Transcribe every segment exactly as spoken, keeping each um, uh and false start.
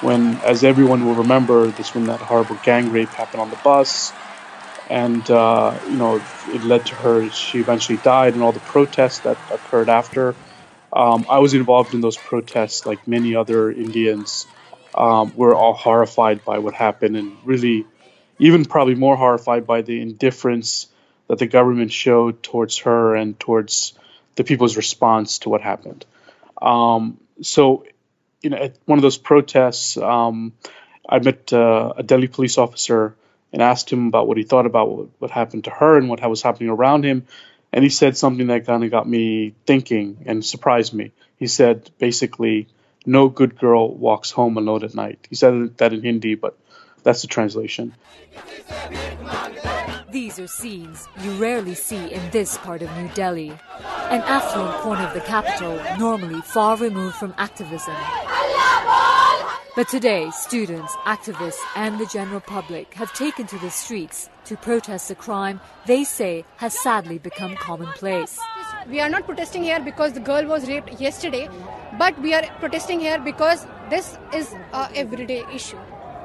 when, as everyone will remember, this when that horrible gang rape happened on the bus, and uh, you know, it led to her. She eventually died, and all the protests that occurred after. Um, I was involved in those protests, like many other Indians. Um, we're all horrified by what happened, and really, even probably more horrified by the indifference that the government showed towards her and towards the people's response to what happened. Um, so, you know, at one of those protests, um, I met uh, a Delhi police officer and asked him about what he thought about what, what happened to her and what was happening around him. And he said something that kind of got me thinking and surprised me. He said, basically, no good girl walks home alone at night. He said that in Hindi, but that's the translation. These are scenes you rarely see in this part of New Delhi, an affluent corner of the capital normally far removed from activism. But today, students, activists and the general public have taken to the streets to protest a crime they say has sadly become commonplace. We are not protesting here because the girl was raped yesterday, but we are protesting here because this is an everyday issue.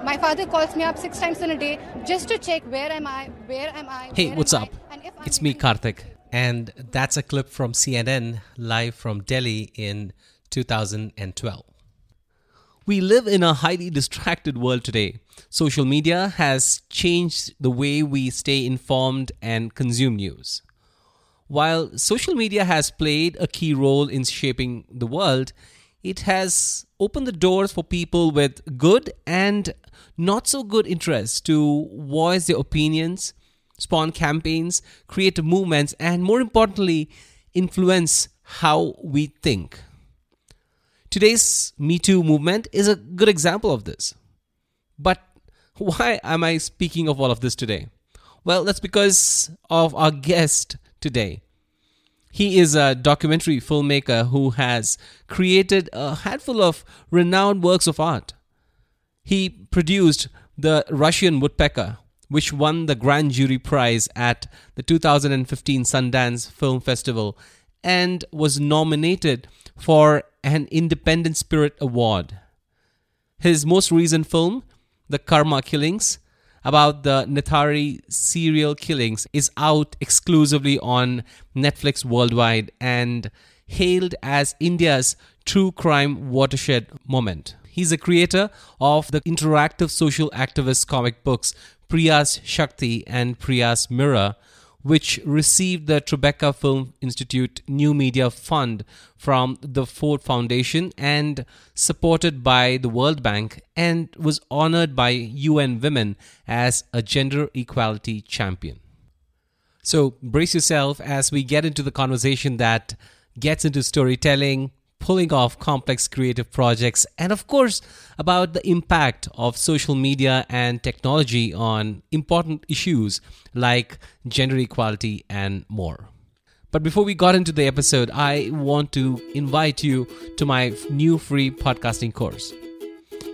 My father calls me up six times in a day just to check where am I, where am I. Hey, what's up? It's me, Karthik. And that's a clip from C N N live from Delhi in two thousand twelve. We live in a highly distracted world today. Social media has changed the way we stay informed and consume news. While social media has played a key role in shaping the world, it has opened the doors for people with good and not so good interests to voice their opinions, spawn campaigns, create movements, and more importantly, influence how we think. Today's Me Too movement is a good example of this. But why am I speaking of all of this today? Well, that's because of our guest today. He is a documentary filmmaker who has created a handful of renowned works of art. He produced The Russian Woodpecker, which won the Grand Jury Prize at the two thousand fifteen Sundance Film Festival and was nominated for an Independent Spirit Award. His most recent film, The Karma Killings, about the Nithari serial killings, is out exclusively on Netflix worldwide and hailed as India's true crime watershed moment. He's a creator of the interactive social activist comic books Priya's Shakti and Priya's Mirror, which received the Tribeca Film Institute New Media Fund from the Ford Foundation and supported by the World Bank, and was honored by U N Women as a gender equality champion. So brace yourself as we get into the conversation that gets into storytelling, pulling off complex creative projects, and of course, about the impact of social media and technology on important issues like gender equality and more. But before we got into the episode, I want to invite you to my new free podcasting course.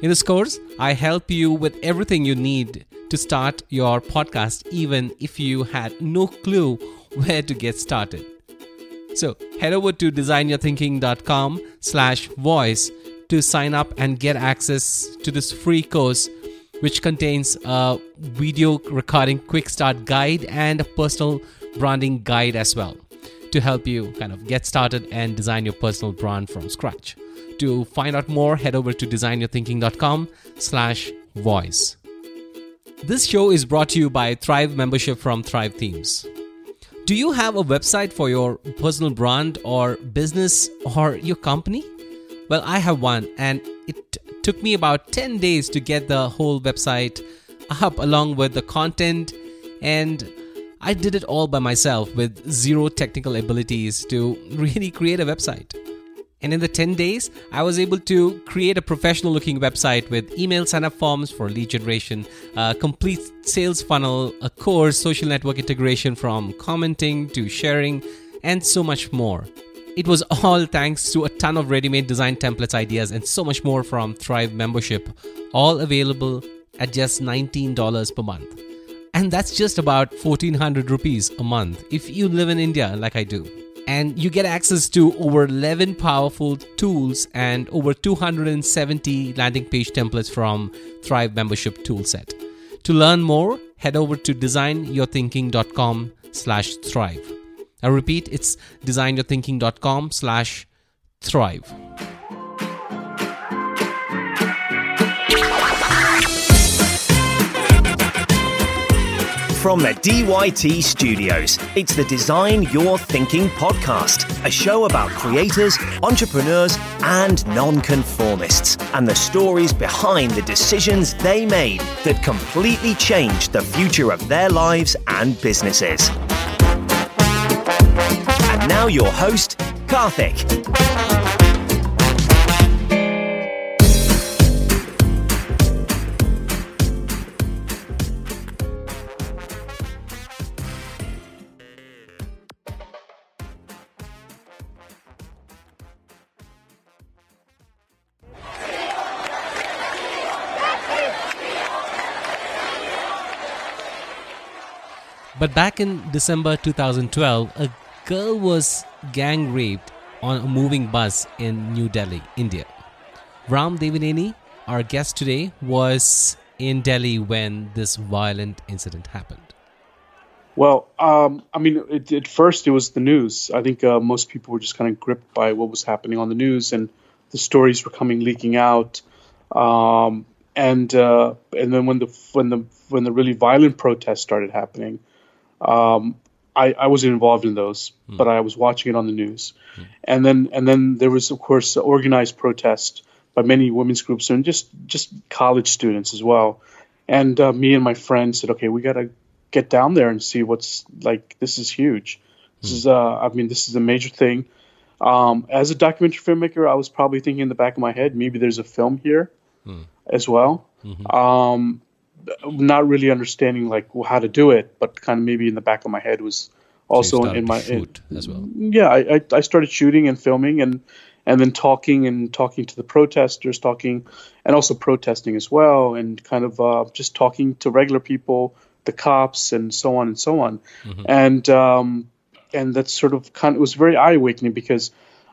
In this course, I help you with everything you need to start your podcast, even if you had no clue where to get started. So head over to designyourthinking.com slash voice to sign up and get access to this free course, which contains a video recording quick start guide and a personal branding guide as well to help you kind of get started and design your personal brand from scratch. To find out more, head over to designyourthinking.com slash voice. This show is brought to you by Thrive membership from Thrive Themes. Do you have a website for your personal brand or business or your company? Well, I have one, and it took me about ten days to get the whole website up along with the content, and I did it all by myself with zero technical abilities to really create a website. And in the ten days, I was able to create a professional looking website with email sign-up forms for lead generation, a complete sales funnel, a course, social network integration from commenting to sharing, and so much more. It was all thanks to a ton of ready-made design templates, ideas, and so much more from Thrive membership, all available at just nineteen dollars per month. And that's just about fourteen hundred rupees a month if you live in India like I do. And you get access to over eleven powerful tools and over two hundred seventy landing page templates from Thrive membership toolset. To learn more, head over to designyourthinking.com slash thrive. I repeat, it's designyourthinking.com slash thrive. From the D Y T studios, it's the Design Your Thinking podcast, a show about creators, entrepreneurs, and non-conformists, and the stories behind the decisions they made that completely changed the future of their lives and businesses. And now your host, Karthik. But back in December two thousand twelve, a girl was gang raped on a moving bus in New Delhi, India. Ram Devineni, our guest today, was in Delhi when this violent incident happened. Well, um, I mean, it, at first it was the news. I think uh, most people were just kind of gripped by what was happening on the news, and the stories were coming leaking out. Um, and uh, and then when the when the when the really violent protests started happening. Um, I, I wasn't involved in those, mm. but I was watching it on the news. Mm. And then and then there was, of course, organized protest by many women's groups and just, just college students as well. And uh, me and my friend said, okay, we got to get down there and see what's like. This is huge. This mm. is, uh, I mean, this is a major thing. Um, as a documentary filmmaker, I was probably thinking in the back of my head, maybe there's a film here mm. as well. Mm-hmm. Um Not really understanding like how to do it, but kind of maybe in the back of my head was also so in my shoot in, as well. Yeah, I, I started shooting and filming, and and then talking and talking to the protesters, talking and also protesting as well, and kind of uh, just talking to regular people, the cops, and so on and so on. Mm-hmm. And um, and that's sort of kind of it was very eye awakening because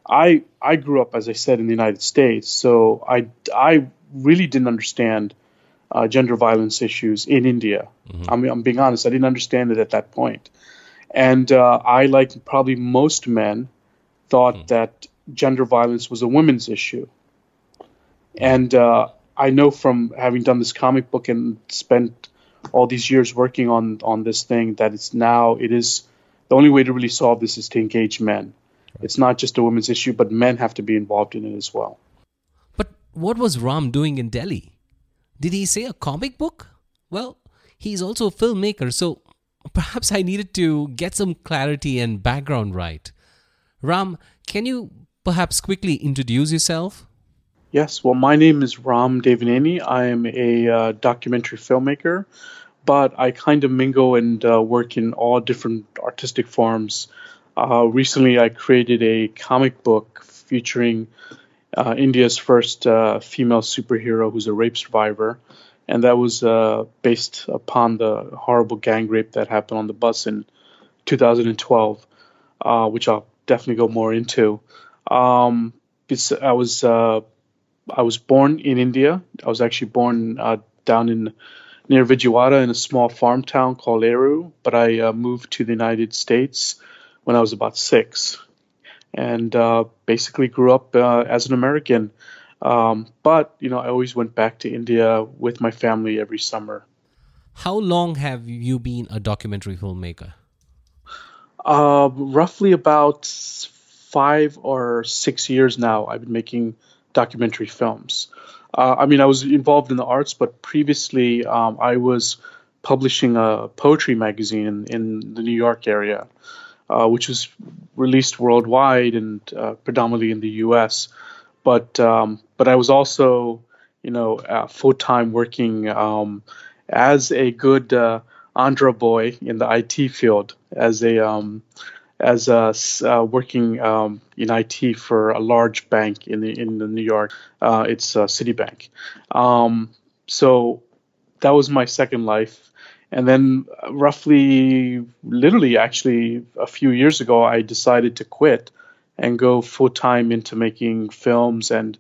I I grew up, as I said, in the United States, so I I really didn't understand. Uh, gender violence issues in India. Mm-hmm. I mean, I'm being honest. I didn't understand it at that point. And uh, I, like probably most men, thought mm-hmm. that gender violence was a women's issue. And uh, I know from having done this comic book and spent all these years working on, on this thing that it's now, it is the only way to really solve this is to engage men. Right. It's not just a women's issue, but men have to be involved in it as well. But what was Ram doing in Delhi? Did he say a comic book? Well, he's also a filmmaker, so perhaps I needed to get some clarity and background right. Ram, can you perhaps quickly introduce yourself? Yes, well, my name is Ram Devineni. I am a uh, documentary filmmaker, but I kind of mingle and uh, work in all different artistic forms. Uh, recently, I created a comic book featuring Uh, India's first uh, female superhero who's a rape survivor. And that was uh, based upon the horrible gang rape that happened on the bus in two thousand twelve, uh, which I'll definitely go more into. Um, I was uh, I was born in India. I was actually born uh, down in near Vijayawada in a small farm town called Eru, but I uh, moved to the United States when I was about six. And uh, basically grew up uh, as an American. Um, but, you know, I always went back to India with my family every summer. How long have you been a documentary filmmaker? Uh, roughly about five or six years now, I've been making documentary films. Uh, I mean, I was involved in the arts, but previously um, I was publishing a poetry magazine in, in the New York area. Uh, which was released worldwide and uh, predominantly in the U S But um, but I was also, you know, uh, full-time working um, as a good uh, Andhra boy in the I T field, as a um, as a, uh, working um, in I T for a large bank in the, in the New York. Uh, it's uh, Citibank. Um, so that was my second life. And then roughly, literally, actually, a few years ago, I decided to quit and go full time into making films and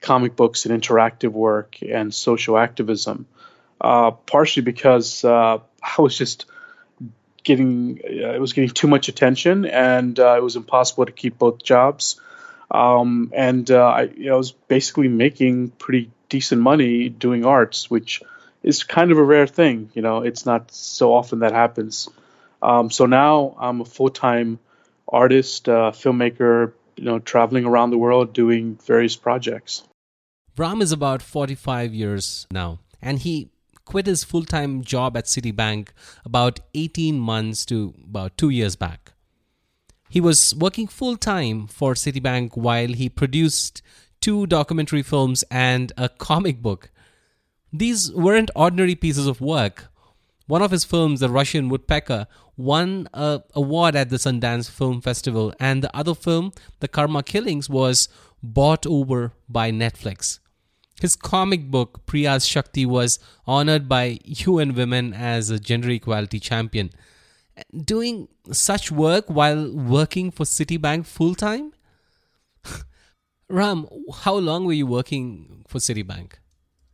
comic books and interactive work and social activism, uh, partially because uh, I was just getting uh, it was getting too much attention, and uh, it was impossible to keep both jobs. Um, and uh, I, you know, I was basically making pretty decent money doing arts, which is kind of a rare thing. You know, it's not so often that happens. Um, so now I'm a full-time artist, uh, filmmaker, you know, traveling around the world doing various projects. Ram is about forty-five years now, and he quit his full-time job at Citibank about eighteen months to about two years back. He was working full-time for Citibank while he produced two documentary films and a comic book. These weren't ordinary pieces of work. One of his films, The Russian Woodpecker, won an award at the Sundance Film Festival, and the other film, The Karma Killings, was bought over by Netflix. His comic book, Priya's Shakti, was honored by U N Women as a gender equality champion. Doing such work while working for Citibank full-time? Ram, how long were you working for Citibank?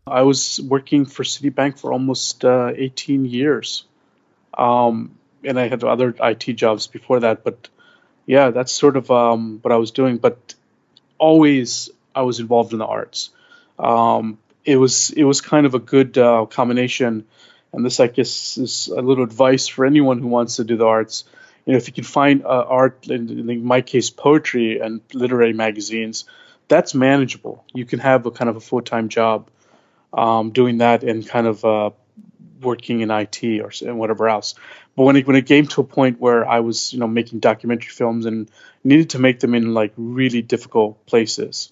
I was working for Citibank for almost uh, eighteen years. Um, and I had other I T jobs before that. But yeah, that's sort of um, what I was doing. But always I was involved in the arts. Um, it was it was kind of a good uh, combination. And this, I guess, is a little advice for anyone who wants to do the arts. You know, if you can find uh, art, in, in my case, poetry and literary magazines, that's manageable. You can have a kind of a full-time job. Um, doing that and kind of uh, working in I T or and whatever else. But when it, when it came to a point where I was, you know, making documentary films and needed to make them in like really difficult places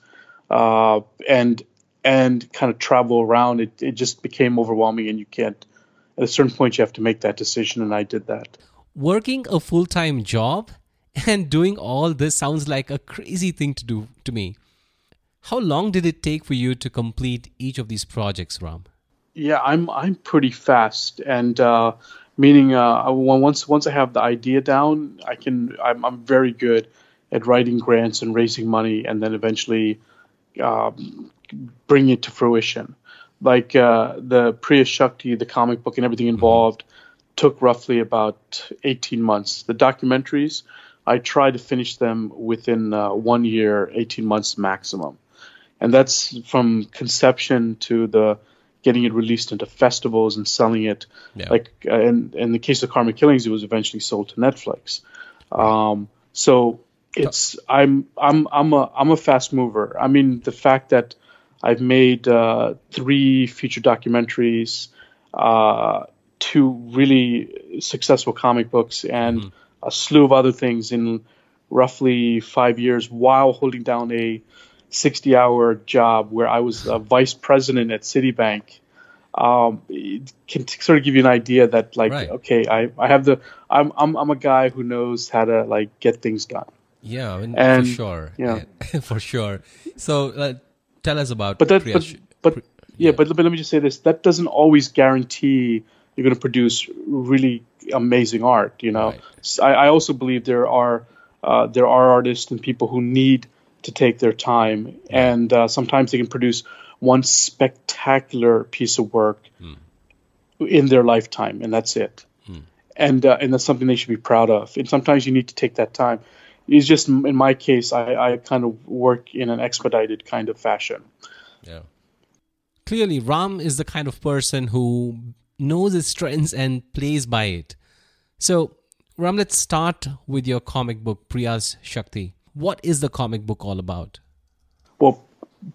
uh, and and kind of travel around, it, it just became overwhelming, and you can't. At a certain point, you have to make that decision, and I did that. Working a full-time job and doing all this sounds like a crazy thing to do to me. How long did it take for you to complete each of these projects, Ram? Yeah, I'm I'm pretty fast, and uh, meaning uh, once once I have the idea down, I can I'm, I'm very good at writing grants and raising money, and then eventually um, bring it to fruition. Like uh, the Priya's Shakti, the comic book, and everything involved mm-hmm. took roughly about eighteen months. The documentaries, I try to finish them within uh, one year, eighteen months maximum. And that's from conception to the getting it released into festivals and selling it. Yeah. Like uh, in, in the case of Karma Killings, it was eventually sold to Netflix. Um, so it's I'm I'm I'm a I'm a fast mover. I mean, the fact that I've made uh, three feature documentaries, uh, two really successful comic books, and mm. a slew of other things in roughly five years, while holding down a sixty-hour job where I was a vice president at Citibank, um, it can t- sort of give you an idea that, like, right. okay, I, I have the I'm, I'm I'm a guy who knows how to like get things done. Yeah, I mean, and, for sure. Yeah, for sure. So uh, tell us about. But that, Priya, but, but Priya. yeah, but let me just say this: that doesn't always guarantee you're going to produce really amazing art. You know, right. so I, I also believe there are uh, there are artists and people who need to take their time, and uh, sometimes they can produce one spectacular piece of work mm. in their lifetime, and that's it. Mm. And uh, and that's something they should be proud of. And sometimes you need to take that time. It's just, in my case, I, I kind of work in an expedited kind of fashion. Yeah. Clearly, Ram is the kind of person who knows his strengths and plays by it. So, Ram, let's start with your comic book, Priya's Shakti. What is the comic book all about? Well,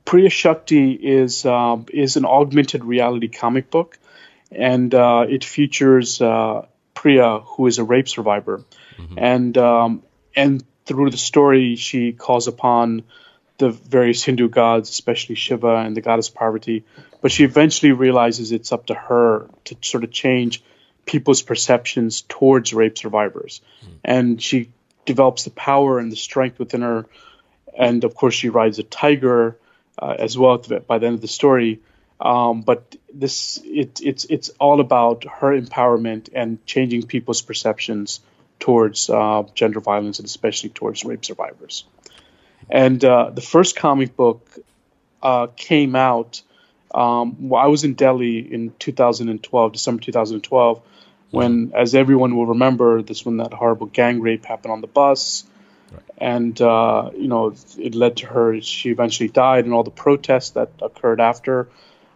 Priya Shakti is um, is an augmented reality comic book, and uh, it features uh, Priya, who is a rape survivor, mm-hmm. and um, and through the story, she calls upon the various Hindu gods, especially Shiva and the goddess Parvati. But she eventually realizes it's up to her to sort of change people's perceptions towards rape survivors, mm-hmm. and she develops the power and the strength within her, and of course she rides a tiger uh, as well. By the end of the story, Um, but this it, it's it's all about her empowerment and changing people's perceptions towards uh, gender violence and especially towards rape survivors. And uh, the first comic book uh, came out. Um, well, I was in Delhi in two thousand twelve, December two thousand twelve, when, as everyone will remember, this when that horrible gang rape happened on the bus, right. and uh, you know it led to her. She eventually died, and all the protests that occurred after.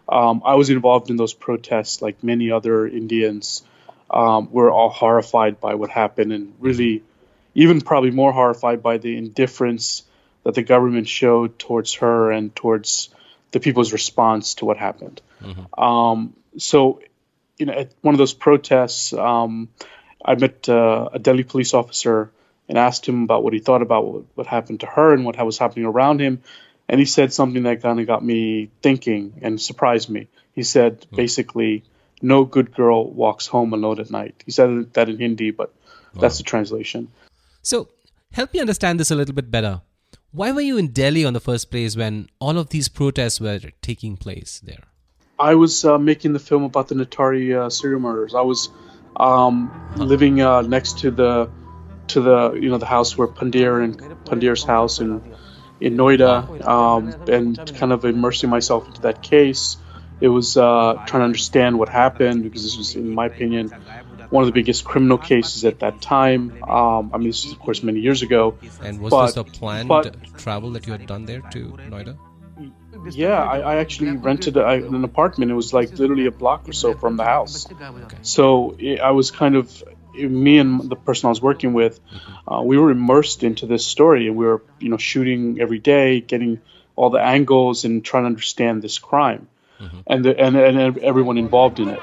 Um, I was involved in those protests, like many other Indians. Um, we're all horrified by what happened, and really, even probably more horrified by the indifference that the government showed towards her and towards the people's response to what happened. Mm-hmm. Um, so, you know, at one of those protests, um, I met uh, a Delhi police officer and asked him about what he thought about what, what happened to her and what was happening around him. And he said something that kind of got me thinking and surprised me. He said, mm-hmm. basically, no good girl walks home alone at night. He said that in Hindi, but wow. that's the translation. So help me understand this a little bit better. Why were you in Delhi on the first place when all of these protests were taking place there? I was uh, making the film about the Nithari uh, serial murders. I was um, huh. living uh, next to the to the you know the house where Pandir and Pandir's house in in Noida, um, and kind of immersing myself into that case. It was uh, trying to understand what happened because this was, in my opinion, one of the biggest criminal cases at that time. Um, I mean, this is, of course, many years ago. And was but, this a planned but, travel that you had done there to Noida? Yeah, I, I actually rented a, an apartment. It was like literally a block or so from the house. Okay. So it, I was kind of, me and the person I was working with, mm-hmm. uh, we were immersed into this story. And we were, you know, shooting every day, getting all the angles and trying to understand this crime. Mm-hmm. And, the, and and everyone involved in it.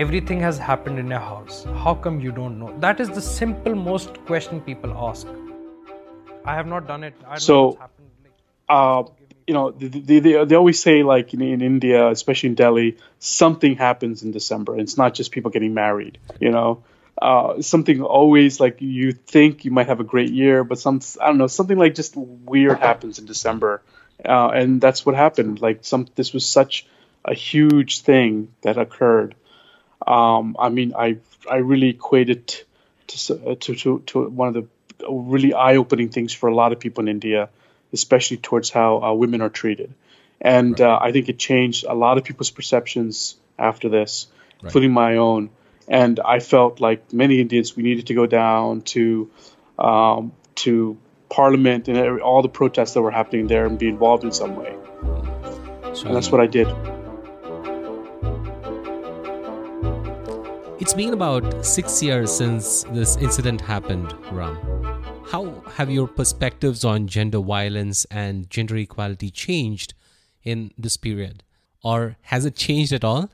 Everything has happened in your house. How come you don't know? That is the simple most question people ask. I have not done it. I don't so, know what's happened. Uh, you know, they, they, they always say, like, in, in India, especially in Delhi, something happens in December. It's not just people getting married, you know. Uh, something always like you think you might have a great year, but some, I don't know, something like just weird happens in December. Uh, and that's what happened. Like some, this was such a huge thing that occurred. Um, I mean, I, I really equate it to, to, to, to one of the really eye opening things for a lot of people in India, especially towards how uh, women are treated. And right. uh, I think it changed a lot of people's perceptions after this, right. including my own. And I felt like many Indians, we needed to go down to um, to Parliament and every, all the protests that were happening there and be involved in some way. So, and that's what I did. It's been about six years since this incident happened, Ram. How have your perspectives on gender violence and gender equality changed in this period? Or has it changed at all?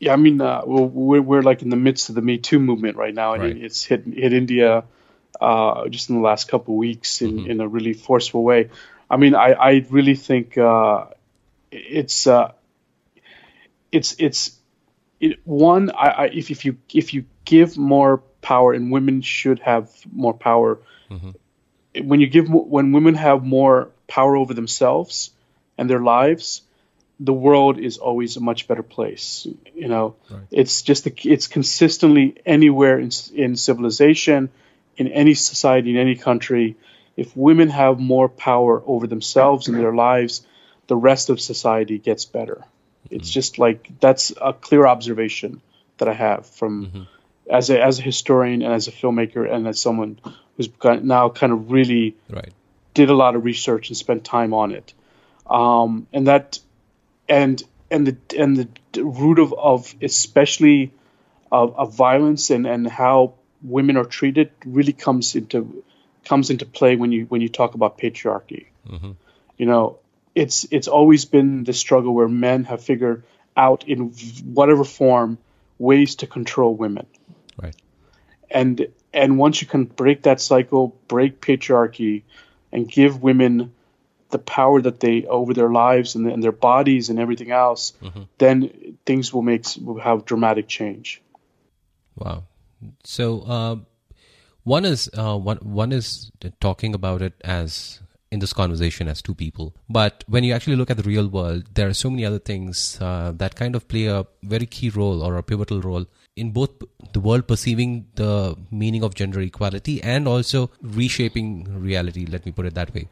Yeah, I mean, uh, we're, we're like in the midst of the Me Too movement right now. And right. it's hit hit India uh, just in the last couple of weeks in, mm-hmm. in a really forceful way. I mean, I, I really think uh, it's uh, it's it's it, one. I, I if if you if you give more power, and women should have more power. Mm-hmm. When you give when women have more power over themselves and their lives, the world is always a much better place. You know, right. it's just, the, it's consistently anywhere in, in civilization, in any society, in any country, if women have more power over themselves and their lives, the rest of society gets better. Mm-hmm. It's just like, that's a clear observation that I have from mm-hmm. as a, as a historian and as a filmmaker and as someone who's got, now kind of really right. did a lot of research and spent time on it. Um, and that, And and the and the root of, of especially of, of violence and, and how women are treated really comes into comes into play when you when you talk about patriarchy. Mm-hmm. You know, it's it's always been the struggle where men have figured out in whatever form ways to control women. Right. And and once you can break that cycle, break patriarchy, and give women the power that they over their lives and, the, and their bodies and everything else, mm-hmm. then things will make will have dramatic change. Wow! So, uh, One is uh, one one is talking about it as in this conversation as two people, but when you actually look at the real world, there are so many other things uh, that kind of play a very key role or a pivotal role in both the world perceiving the meaning of gender equality and also reshaping reality. Let me put it that way.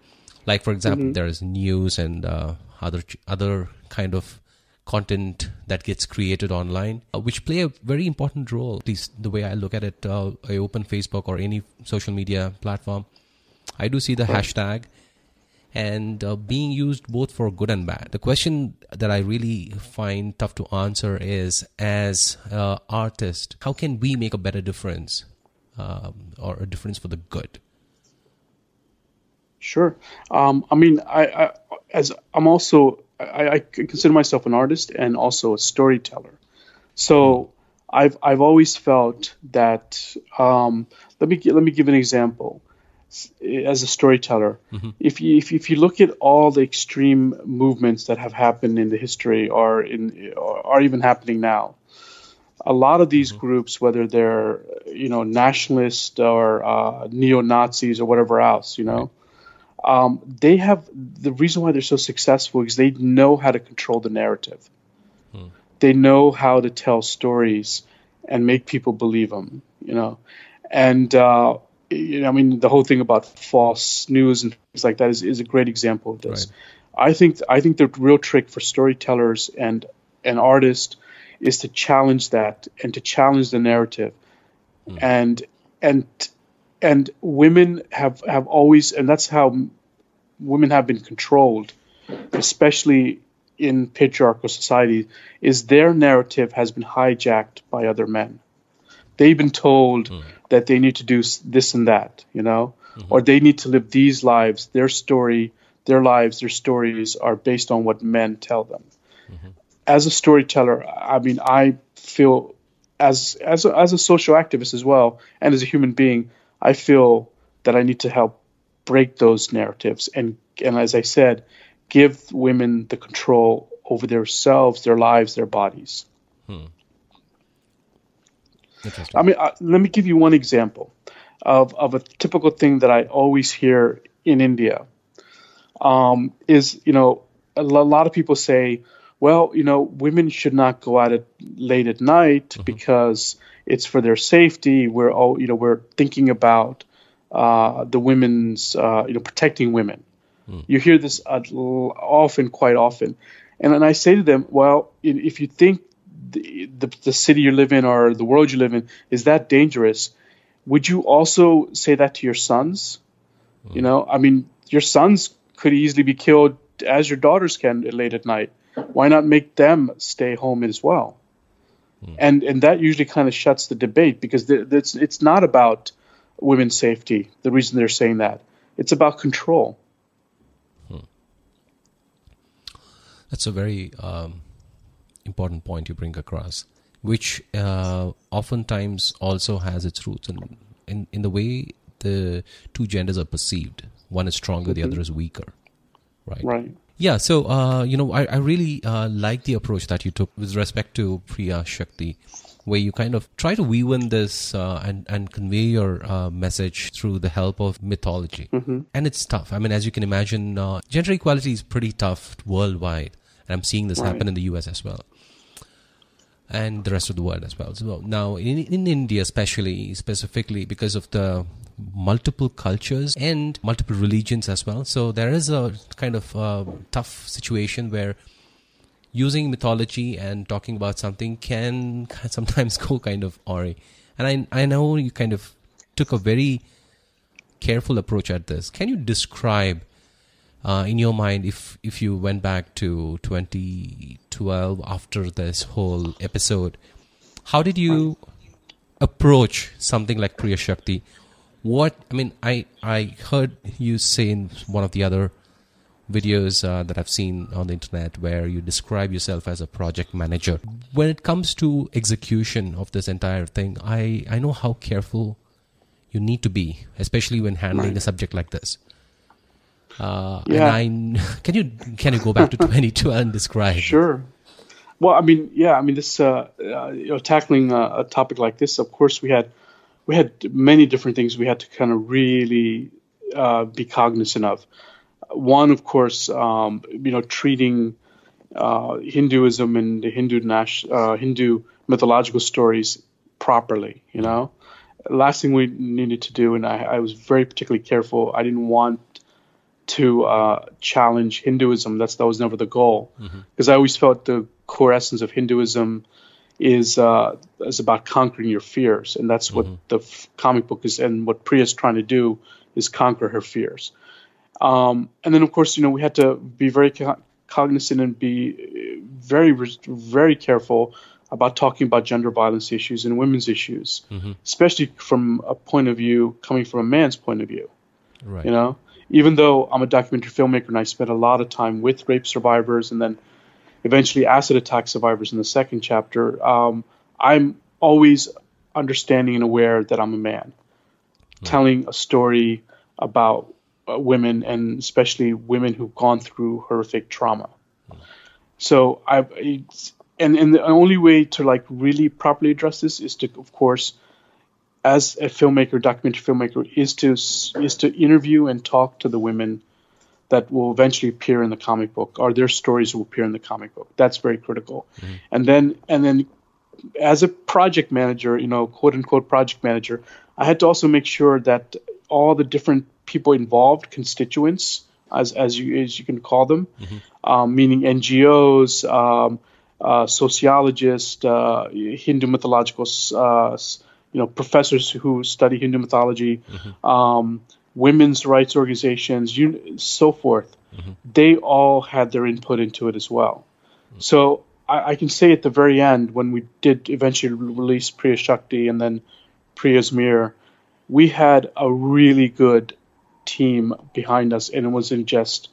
Like, for example, mm-hmm. there is news and uh, other other kind of content that gets created online, uh, which play a very important role. At least the way I look at it, uh, I open Facebook or any social media platform, I do see the right. hashtag and uh, being used both for good and bad. The question that I really find tough to answer is, as uh, artists, how can we make a better difference um, or a difference for the good? Sure. Um, I mean, I, I as I'm also, I, I consider myself an artist and also a storyteller. So I've I've always felt that. Um, let me let me give an example. As a storyteller, mm-hmm. if you if, if you look at all the extreme movements that have happened in the history, or in or are even happening now, a lot of these mm-hmm. groups, whether they're you know nationalist or uh, neo Nazis or whatever else, you know. Right. Um, they have the reason why they're so successful is they know how to control the narrative. Hmm. They know how to tell stories and make people believe them, you know. And uh, you know, I mean, the whole thing about false news and things like that is, is a great example of this. Right. I think I think the real trick for storytellers and and artists is to challenge that and to challenge the narrative, hmm. and and. And women have, have always, and that's how women have been controlled, especially in patriarchal society, is their narrative has been hijacked by other men. They've been told mm. that they need to do this and that, you know, mm-hmm. or they need to live these lives. Their story, their lives, their stories are based on what men tell them. Mm-hmm. As a storyteller, I mean, I feel as as a, as a social activist as well, and as a human being, I feel that I need to help break those narratives and, and as I said, give women the control over themselves, their lives, their bodies. Hmm. I mean, I, let me give you one example of, of a typical thing that I always hear in India um, is, you know, a lot of people say, well, you know, women should not go out at late at night mm-hmm. because it's for their safety. We're all, you know, we're thinking about uh, the women's, uh, you know, protecting women. Mm. You hear this uh, often, quite often, and and I say to them, well, if you think the, the the city you live in or the world you live in is that dangerous, would you also say that to your sons? Mm. You know, I mean, your sons could easily be killed as your daughters can late at night. Why not make them stay home as well? Mm. And and that usually kind of shuts the debate because th- it's, it's not about women's safety, the reason they're saying that. It's about control. Mm. That's a very um, important point you bring across, which uh, oftentimes also has its roots in, in, in the way the two genders are perceived. One is stronger, mm-hmm. the other is weaker. Right. Right. Yeah, so, uh, you know, I, I really uh, like the approach that you took with respect to Priya's Shakti, where you kind of try to weave in this uh, and, and convey your uh, message through the help of mythology. Mm-hmm. And it's tough. I mean, as you can imagine, uh, gender equality is pretty tough worldwide. And I'm seeing this right. happen in the U S as well. And the rest of the world as well. So now, in, in India especially, specifically because of the multiple cultures and multiple religions as well. So there is a kind of uh, tough situation where using mythology and talking about something can sometimes go kind of awry. And I, I know you kind of took a very careful approach at this. Can you describe uh, in your mind if, if you went back to twenty twelve after this whole episode, how did you approach something like Priya's Shakti? What I mean, I, I heard you say in one of the other videos uh, that I've seen on the internet where you describe yourself as a project manager. When it comes to execution of this entire thing, I, I know how careful you need to be, especially when handling a subject like this. Uh, yeah. And I can you can you go back to twenty twelve and describe? Sure. Well, I mean, yeah, I mean, this uh, uh, you know, tackling a, a topic like this, of course, we had. we had many different things we had to kind of really uh, be cognizant of. One, of course, um, you know, treating uh, Hinduism and the Hindu Nash, uh, Hindu mythological stories properly. You know, last thing we needed to do, and I, I was very particularly careful. I didn't want to uh, challenge Hinduism. That's that was never the goal, because mm-hmm. I always felt the core essence of Hinduism is uh, is about conquering your fears, and that's mm-hmm. what the f- comic book is, and what Priya's trying to do is conquer her fears. Um, and then, of course, you know, we had to be very co- cognizant and be very, very careful about talking about gender violence issues and women's issues, mm-hmm. especially from a point of view coming from a man's point of view. Right. You know, even though I'm a documentary filmmaker and I spent a lot of time with rape survivors and then eventually acid attack survivors in the second chapter, um, I'm always understanding and aware that I'm a man right. telling a story about women, and especially women who've gone through horrific trauma. So I, and and the only way to like really properly address this is to, of course, as a filmmaker, documentary filmmaker, is to is to interview and talk to the women that will eventually appear in the comic book, or their stories will appear in the comic book. That's very critical. Mm-hmm. And then and then as a project manager, you know, quote unquote project manager, I had to also make sure that all the different people involved, constituents, as as you as you can call them, mm-hmm. um, meaning N G Os, um, uh, sociologists, uh, Hindu mythological, uh, you know, professors who study Hindu mythology, mm-hmm. um, women's rights organizations, you, so forth. Mm-hmm. They all had their input into it as well. Mm-hmm. So I, I can say at the very end, when we did eventually release Priya's Shakti and then Priya's Mirror, we had a really good team behind us, and it wasn't just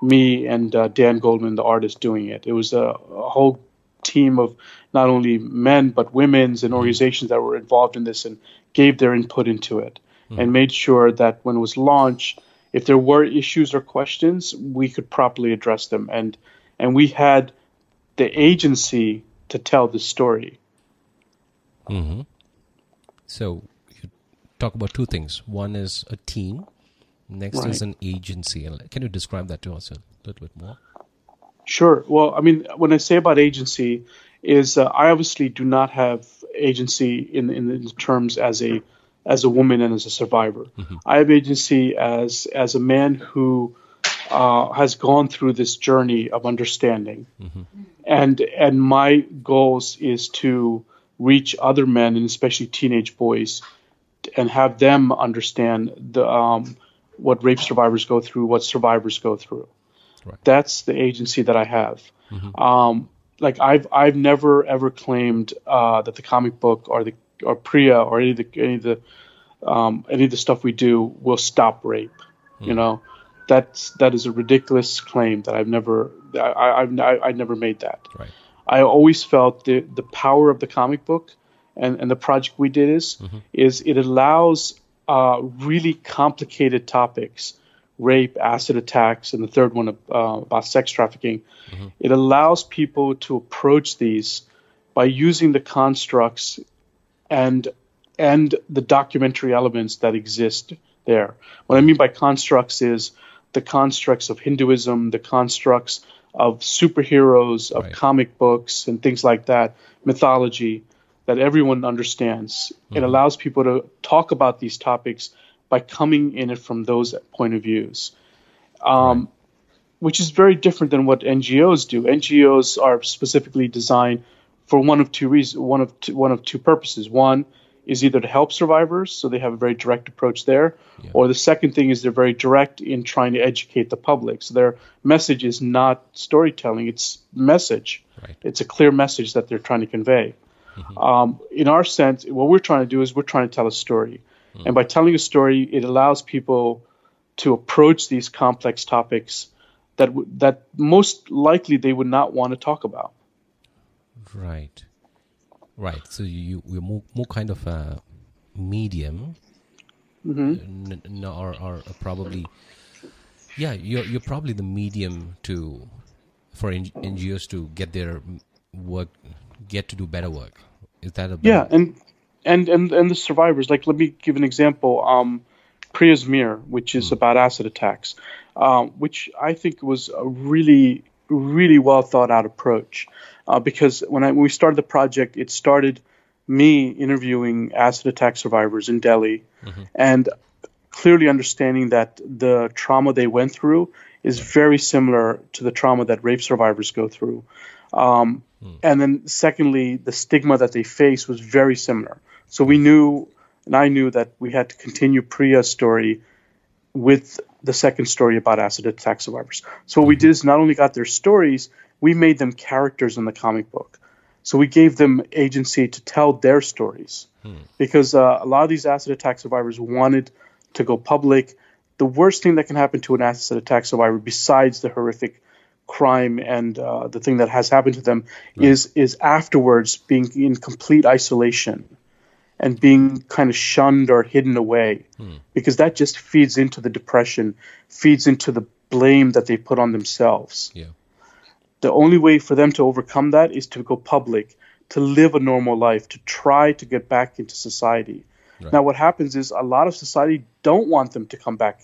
me and uh, Dan Goldman, the artist, doing it. It was a, a whole team of not only men but women's and organizations that were involved in this and gave their input into it, mm-hmm. and made sure that when it was launched, if there were issues or questions, we could properly address them, and and we had the agency to tell the story. Mm-hmm. So you talk about two things. One is a team. Next right. is an agency. Can you describe that to us a little bit more? Sure. Well, I mean, when I say about agency, is uh, I obviously do not have agency in in the terms as a as a woman and as a survivor. Mm-hmm. I have agency as as a man who uh, has gone through this journey of understanding, mm-hmm. and and my goals is to reach other men, and especially teenage boys, and have them understand the. Um, what rape survivors go through, what survivors go through. Right. That's the agency that I have. Mm-hmm. Um, like I've, I've never ever claimed uh, that the comic book or the, or Priya or any of the, any of the, um, any of the stuff we do will stop rape. Mm-hmm. You know, that's, that is a ridiculous claim that I've never, I, I, I, I never made that. Right. I always felt the, the power of the comic book and, and the project we did is, mm-hmm. is it allows, Uh, really complicated topics, rape, acid attacks, and the third one uh, about sex trafficking. Mm-hmm. It allows people to approach these by using the constructs and and the documentary elements that exist there. What I mean by constructs is the constructs of Hinduism, the constructs of superheroes, of right. comic books, and things like that, mythology, that everyone understands. Mm-hmm. It allows people to talk about these topics by coming in it from those point of views, um, right. which is very different than what N G Os do. N G Os are specifically designed for one of two reasons, one of two, one of two purposes. One is either to help survivors, so they have a very direct approach there, yeah. or the second thing is they're very direct in trying to educate the public. So their message is not storytelling; it's message. Right. It's a clear message that they're trying to convey. Mm-hmm. Um, in our sense, what we're trying to do is we're trying to tell a story. Mm-hmm. And by telling a story, it allows people to approach these complex topics that w- that most likely they would not want to talk about. Right. Right. So you, you're more, more kind of a medium mm-hmm. n- n- or, or probably, yeah, you're, you're probably the medium to for N- NGOs to get their work, get to do better work. Is that a better? Yeah, and and, and, and the survivors. Like, let me give an example. Um, Priya's Mirror, which is about acid attacks, um, which I think was a really, really well thought out approach. Uh, because when, I, when we started the project, it started me interviewing acid attack survivors in Delhi, mm-hmm. and clearly understanding that the trauma they went through is very similar to the trauma that rape survivors go through. Um, mm. And then secondly, the stigma that they face was very similar. So we knew, and I knew, that we had to continue Priya's story with the second story about acid attack survivors. So what we did is not only got their stories, we made them characters in the comic book. So we gave them agency to tell their stories, hmm. because uh, a lot of these acid attack survivors wanted to go public. The worst thing that can happen to an acid attack survivor, besides the horrific crime and uh, the thing that has happened to them, right. is is afterwards being in complete isolation and being kind of shunned or hidden away, hmm. because that just feeds into the depression, feeds into the blame that they put on themselves. Yeah. The only way for them to overcome that is to go public, to live a normal life, to try to get back into society. Right. Now, what happens is a lot of society don't want them to come back,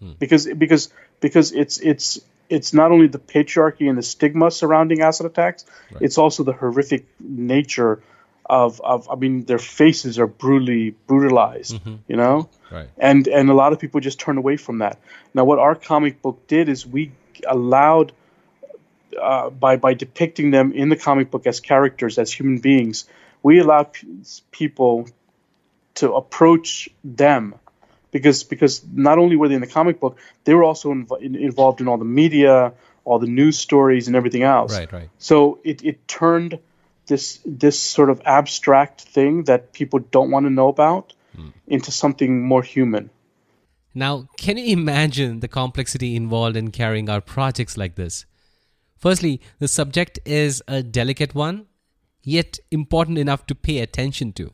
hmm. because because because it's it's it's not only the patriarchy and the stigma surrounding acid attacks, right. it's also the horrific nature of of I mean, their faces are brutally brutalized, mm-hmm. you know, right. and and a lot of people just turn away from that. Now, what our comic book did is we allowed. Uh, by by depicting them in the comic book as characters, as human beings, we allow p- people to approach them, because because not only were they in the comic book, they were also inv- involved in all the media, all the news stories, and everything else. Right, right. So it, it turned this this sort of abstract thing that people don't want to know about mm. into something more human. Now, can you imagine the complexity involved in carrying out projects like this? Firstly, the subject is a delicate one, yet important enough to pay attention to.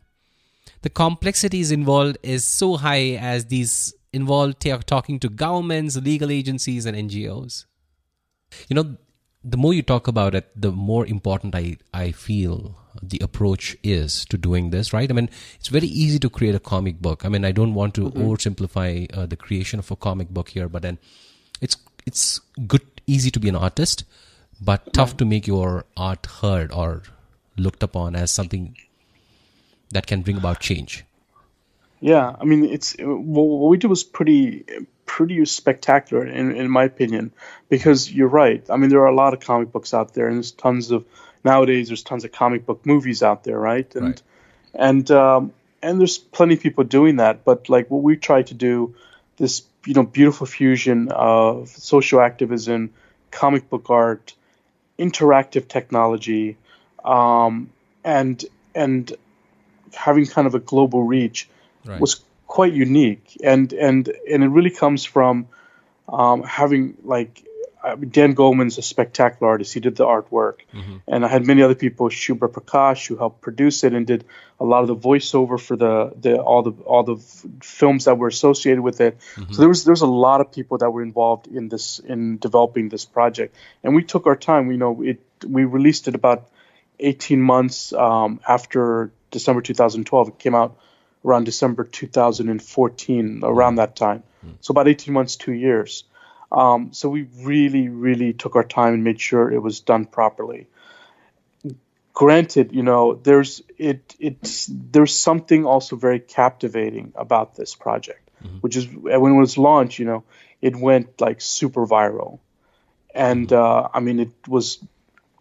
The complexities involved is so high, as these involve t- talking to governments, legal agencies, and N G Os. You know, the more you talk about it, the more important I, I feel the approach is to doing this, right? I mean, it's very easy to create a comic book. I mean, I don't want to mm-hmm. oversimplify uh, the creation of a comic book here, but then it's it's good, easy to be an artist, but tough to make your art heard or looked upon as something that can bring about change. Yeah, I mean, it's what we did was pretty, pretty spectacular in, in my opinion, because you're right. I mean, there are a lot of comic books out there, and there's tons of nowadays. There's tons of comic book movies out there, right? And right. and um, and there's plenty of people doing that. But like what we try to do, this you know beautiful fusion of social activism, comic book art, interactive technology, um, and and having kind of a global reach right. was quite unique, and and and it really comes from um, having like I mean, Dan Goldman's a spectacular artist. He did the artwork, mm-hmm. and I had many other people, Shubra Prakash, who helped produce it and did a lot of the voiceover for the, the all the all the f- films that were associated with it. Mm-hmm. So there was there was a lot of people that were involved in this in developing this project, and we took our time. You know, it we released it about eighteen months um, after December two thousand twelve. It came out around December two thousand fourteen, around mm-hmm. that time. Mm-hmm. So about eighteen months, two years. Um, so we really, really took our time and made sure it was done properly. Granted, you know, there's it, it's there's something also very captivating about this project, mm-hmm. which is when it was launched, you know, it went like super viral, and uh, I mean, it was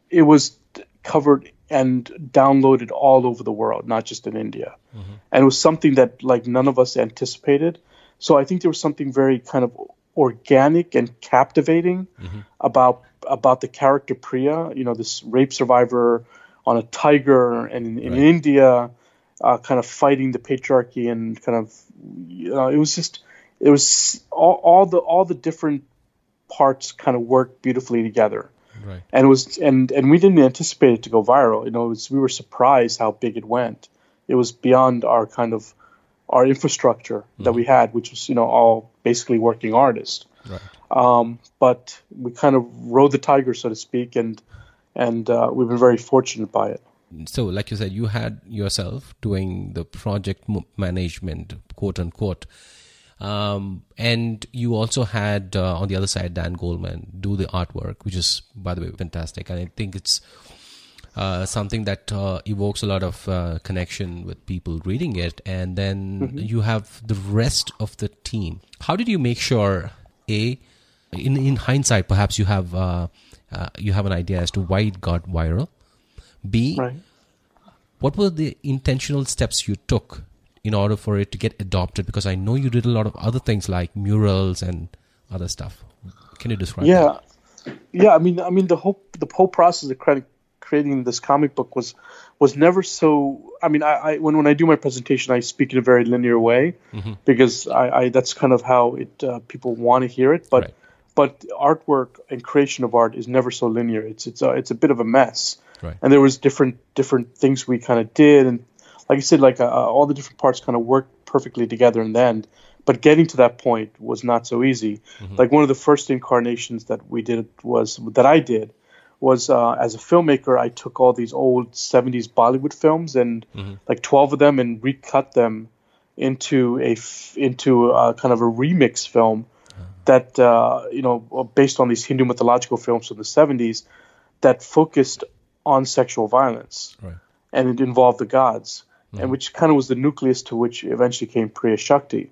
it was covered and downloaded all over the world, not just in India, mm-hmm. and it was something that like none of us anticipated. So I think there was something very kind of organic and captivating mm-hmm. about about the character Priya, you know, this rape survivor on a tiger and in, right. in India, uh, kind of fighting the patriarchy and kind of, you know, it was just, it was all, all the all the different parts kind of worked beautifully together. Right. And it was and and we didn't anticipate it to go viral. You know, it was, we were surprised how big it went. It was beyond our kind of our infrastructure mm-hmm. that we had, which was, you know, all basically working artists. Right. Um, but we kind of rode the tiger, so to speak, and and uh, we've been very fortunate by it. So like you said, you had yourself doing the project management, quote unquote. Um, and you also had, uh, on the other side, Dan Goldman do the artwork, which is, by the way, fantastic. And I think it's uh, something that uh, evokes a lot of uh, connection with people reading it. And then mm-hmm. you have the rest of the team. How did you make sure, A, in, in hindsight, perhaps you have uh, uh, you have an idea as to why it got viral? B, right. What were the intentional steps you took in order for it to get adopted? Because I know you did a lot of other things like murals and other stuff. Can you describe yeah. that? Yeah, I mean, I mean the whole the whole process of creating this comic book was was never so. I mean, I, I when when I do my presentation, I speak in a very linear way mm-hmm. because I, I that's kind of how it uh, people want to hear it. But right. but artwork and creation of art is never so linear. It's it's a, it's a bit of a mess. Right. And there was different different things we kind of did and. Like I said, like uh, all the different parts kind of worked perfectly together in the end, but getting to that point was not so easy. Mm-hmm. Like one of the first incarnations that we did was that I did was uh, as a filmmaker, I took all these old seventies Bollywood films and mm-hmm. like twelve of them and recut them into a into a kind of a remix film mm-hmm. that uh, you know based on these Hindu mythological films from the seventies that focused on sexual violence right. and it involved the gods. Mm-hmm. And which kind of was the nucleus to which eventually came Priya's Shakti.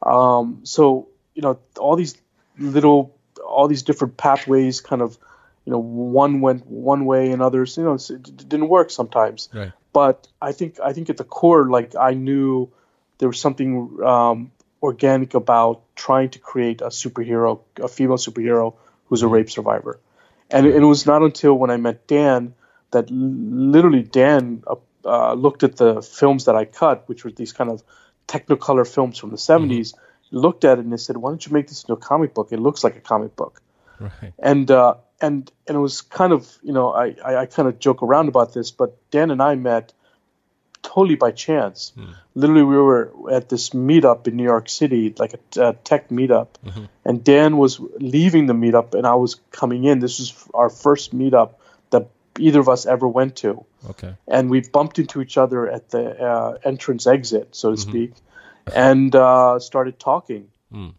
Um, so, you know, all these little, all these different pathways kind of, you know, one went one way and others, you know, it, it didn't work sometimes. Right. But I think I think at the core, like I knew there was something um, organic about trying to create a superhero, a female superhero who's a rape survivor. And, and it was not until when I met Dan that literally Dan uh, Uh, looked at the films that I cut, which were these kind of Technicolor films from the seventies, mm-hmm. looked at it and they said, why don't you make this into a comic book? It looks like a comic book. Right. And uh, and and it was kind of, you know, I, I, I kind of joke around about this, but Dan and I met totally by chance. Mm. Literally, we were at this meetup in New York City, like a, a tech meetup, mm-hmm. and Dan was leaving the meetup and I was coming in. This was our first meetup that either of us ever went to. Okay. And we bumped into each other at the uh, entrance exit, so to mm-hmm. speak, and uh, started talking mm.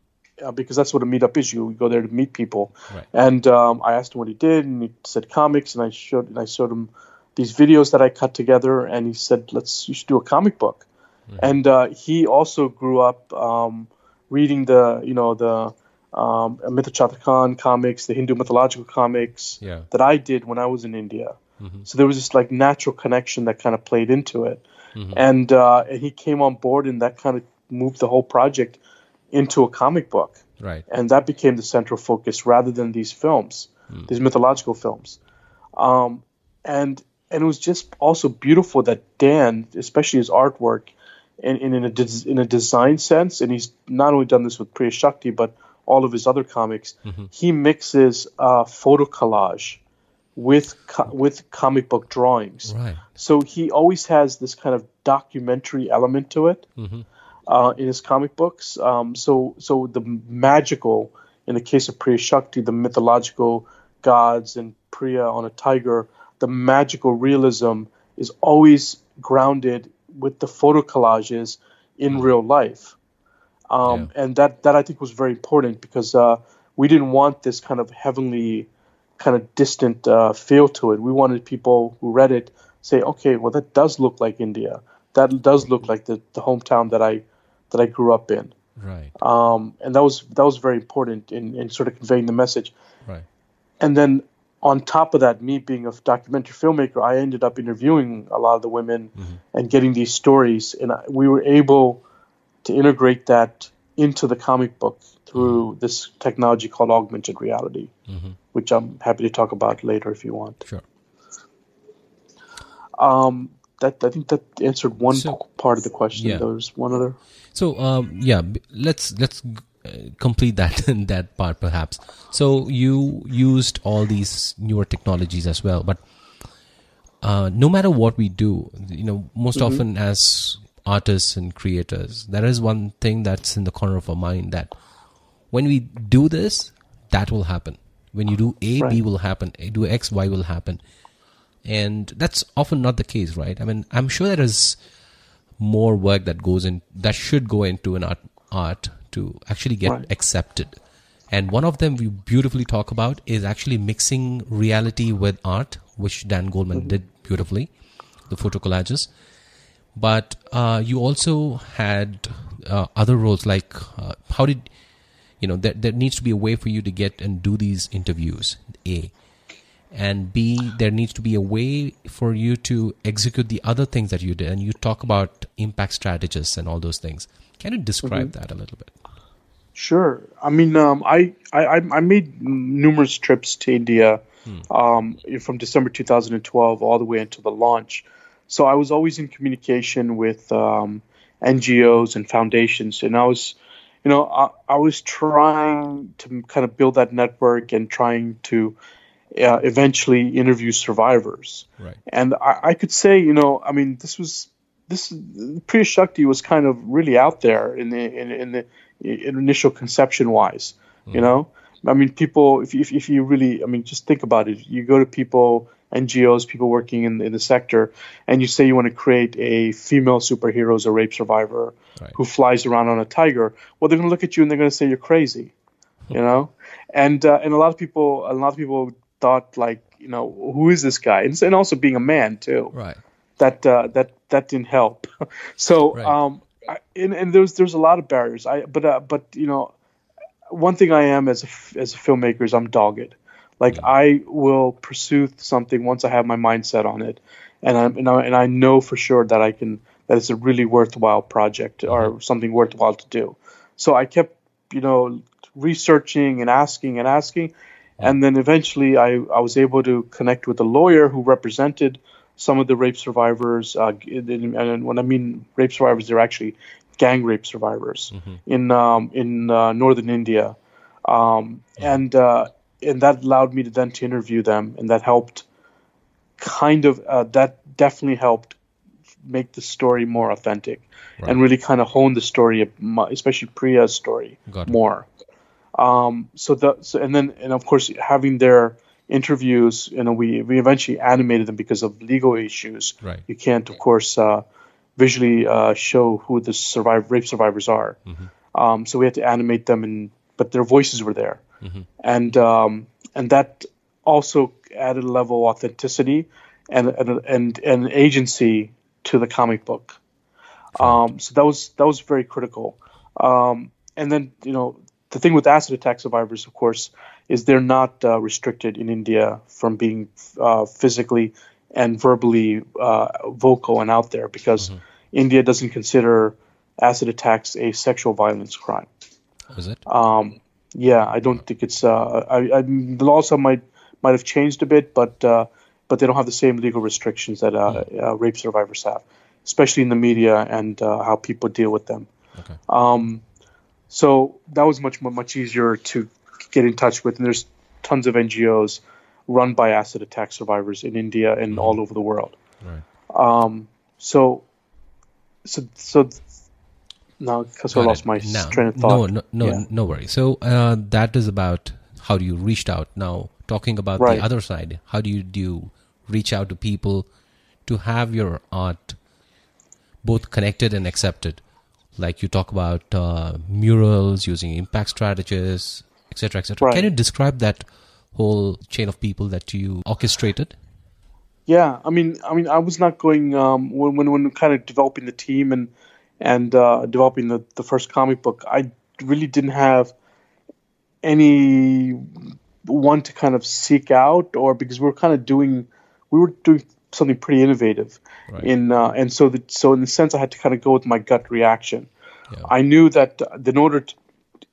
uh, because that's what a meetup is. You go there to meet people. Right. And um, I asked him what he did, and he said comics, and I showed and I showed him these videos that I cut together, and he said, "Let's you should do a comic book." Right. And uh, he also grew up um, reading the you know the um, Amitabh comics, the Hindu mythological comics yeah. that I did when I was in India. Mm-hmm. So there was this like natural connection that kind of played into it. Mm-hmm. And, uh, and he came on board and that kind of moved the whole project into a comic book. Right. And that became the central focus rather than these films, mm. these mythological films. Um, and, and it was just also beautiful that Dan, especially his artwork in, in, in a, des- in a design sense, and he's not only done this with Priya Shakti, but all of his other comics, mm-hmm. he mixes uh photo collage with co- with comic book drawings. Right. So he always has this kind of documentary element to it mm-hmm. uh, in his comic books. Um, so so the magical, in the case of Priya Shakti, the mythological gods and Priya on a tiger, the magical realism is always grounded with the photo collages in real life. Um, yeah. And that, that I think was very important because uh, we didn't want this kind of heavenly kind of distant uh, feel to it. We wanted people who read it say, okay, well, that does look like India. That does look like the, the hometown that I that I grew up in. Right. Um, and that was that was very important in, in sort of conveying the message. Right. And then on top of that, me being a documentary filmmaker, I ended up interviewing a lot of the women mm-hmm. and getting these stories. And I, we were able to integrate that into the comic book through mm-hmm. this technology called augmented reality, mm-hmm. which I'm happy to talk about later if you want. Sure. Um, that I think that answered one so, part of the question. Yeah. There was one other. So um, yeah, let's let's complete that that part perhaps. So you used all these newer technologies as well, but uh, no matter what we do, you know, most mm-hmm. often as artists and creators, that is one thing that's in the corner of our mind that when we do this, that will happen. When you do A, right. B will happen. Do X, Y will happen. And that's often not the case, right? I mean, I'm sure there is more work that goes in, that should go into an art, art to actually get right. accepted. And one of them we beautifully talk about is actually mixing reality with art, which Dan Goldman mm-hmm. did beautifully, the photo collages. But uh, you also had uh, other roles, like uh, how did, you know, there, there needs to be a way for you to get and do these interviews, A. And B, there needs to be a way for you to execute the other things that you did. And you talk about impact strategists and all those things. Can you describe mm-hmm. that a little bit? Sure. I mean, um, I, I I made numerous trips to India hmm. um, from December two thousand twelve all the way until the launch. So I was always in communication with um, N G Os and foundations. And I was, you know, I, I was trying to kind of build that network and trying to Uh, eventually interview survivors. Right. And I, I could say, you know, I mean, this was, this Priya's Shakti was kind of really out there in the, in, in the in initial conception wise, mm. you know, I mean, people, if, if, if you really, I mean, just think about it, you go to people, N G Os, people working in, in the sector, and you say you want to create a female superhero as a rape survivor right. who flies around on a tiger. Well, they're going to look at you and they're going to say, you're crazy, you know? And, uh, and a lot of people, a lot of people thought, like, you know, who is this guy? And, and also being a man too, right? That uh, that that didn't help. so, right. um, I, and, and there's there's a lot of barriers. I but uh, but you know, one thing I am as a, as a filmmaker is I'm dogged. Like mm-hmm. I will pursue something once I have my mindset on it, and I'm and I, and I know for sure that I can that it's a really worthwhile project mm-hmm. or something worthwhile to do. So I kept you know researching and asking and asking. And then eventually I, I was able to connect with a lawyer who represented some of the rape survivors. Uh, and when I mean rape survivors, they're actually gang rape survivors mm-hmm. in um, in uh, northern India. Um, and uh, and that allowed me to then to interview them. And that helped kind of uh, that definitely helped make the story more authentic right. and really kind of hone the story, especially Priya's story more. Um, so the, so, and then, and of course, having their interviews, you know, we, we eventually animated them because of legal issues. Right. You can't, of course, uh, visually, uh, show who the survive rape survivors are. Mm-hmm. Um, so we had to animate them and, but their voices were there. Mm-hmm. And, um, and that also added a level of authenticity and, and, and, and agency to the comic book. Right. Um, so that was, that was very critical. Um, and then, you know, the thing with acid attack survivors, of course, is they're not uh, restricted in India from being uh, physically and verbally uh, vocal and out there because mm-hmm. India doesn't consider acid attacks a sexual violence crime. Is it? Um, yeah, I don't think it's. Uh, I, I, the laws might might have changed a bit, but uh, but they don't have the same legal restrictions that uh, mm. uh, rape survivors have, especially in the media and uh, how people deal with them. Okay. Um, So that was much, much easier to get in touch with. And there's tons of N G Os run by acid attack survivors in India and mm-hmm. all over the world. Right. Um, so, so, so now, because I lost my now, train of thought. No, no, no, yeah. no worries. So uh, that is about how you reached out. Now, talking about right. the other side, how do you, do you reach out to people to have your art both connected and accepted? Like you talk about uh, murals, using impact strategies, et cetera, et cetera. Right. Can you describe that whole chain of people that you orchestrated? Yeah, I mean, I mean, I was not going um, when when when kind of developing the team and and uh, developing the, the first comic book. I really didn't have any one to kind of seek out, or because we were kind of doing we were doing. something pretty innovative right. in uh, and so the, so in the sense I had to kind of go with my gut reaction. Yeah. I knew that in order to,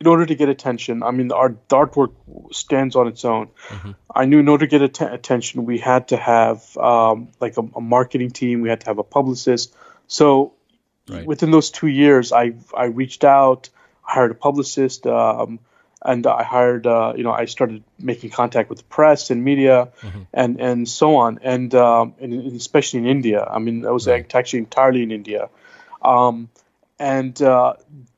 in order to get attention, I mean the art the artwork stands on its own. Mm-hmm. I knew in order to get att- attention we had to have um, like a, a marketing team, we had to have a publicist. So right. within those two years I I reached out, hired a publicist um, and I hired uh, you know I started making contact with the press and media mm-hmm. and, and so on and, um, and, and especially in India. I mean I was right. actually entirely in India um, and uh,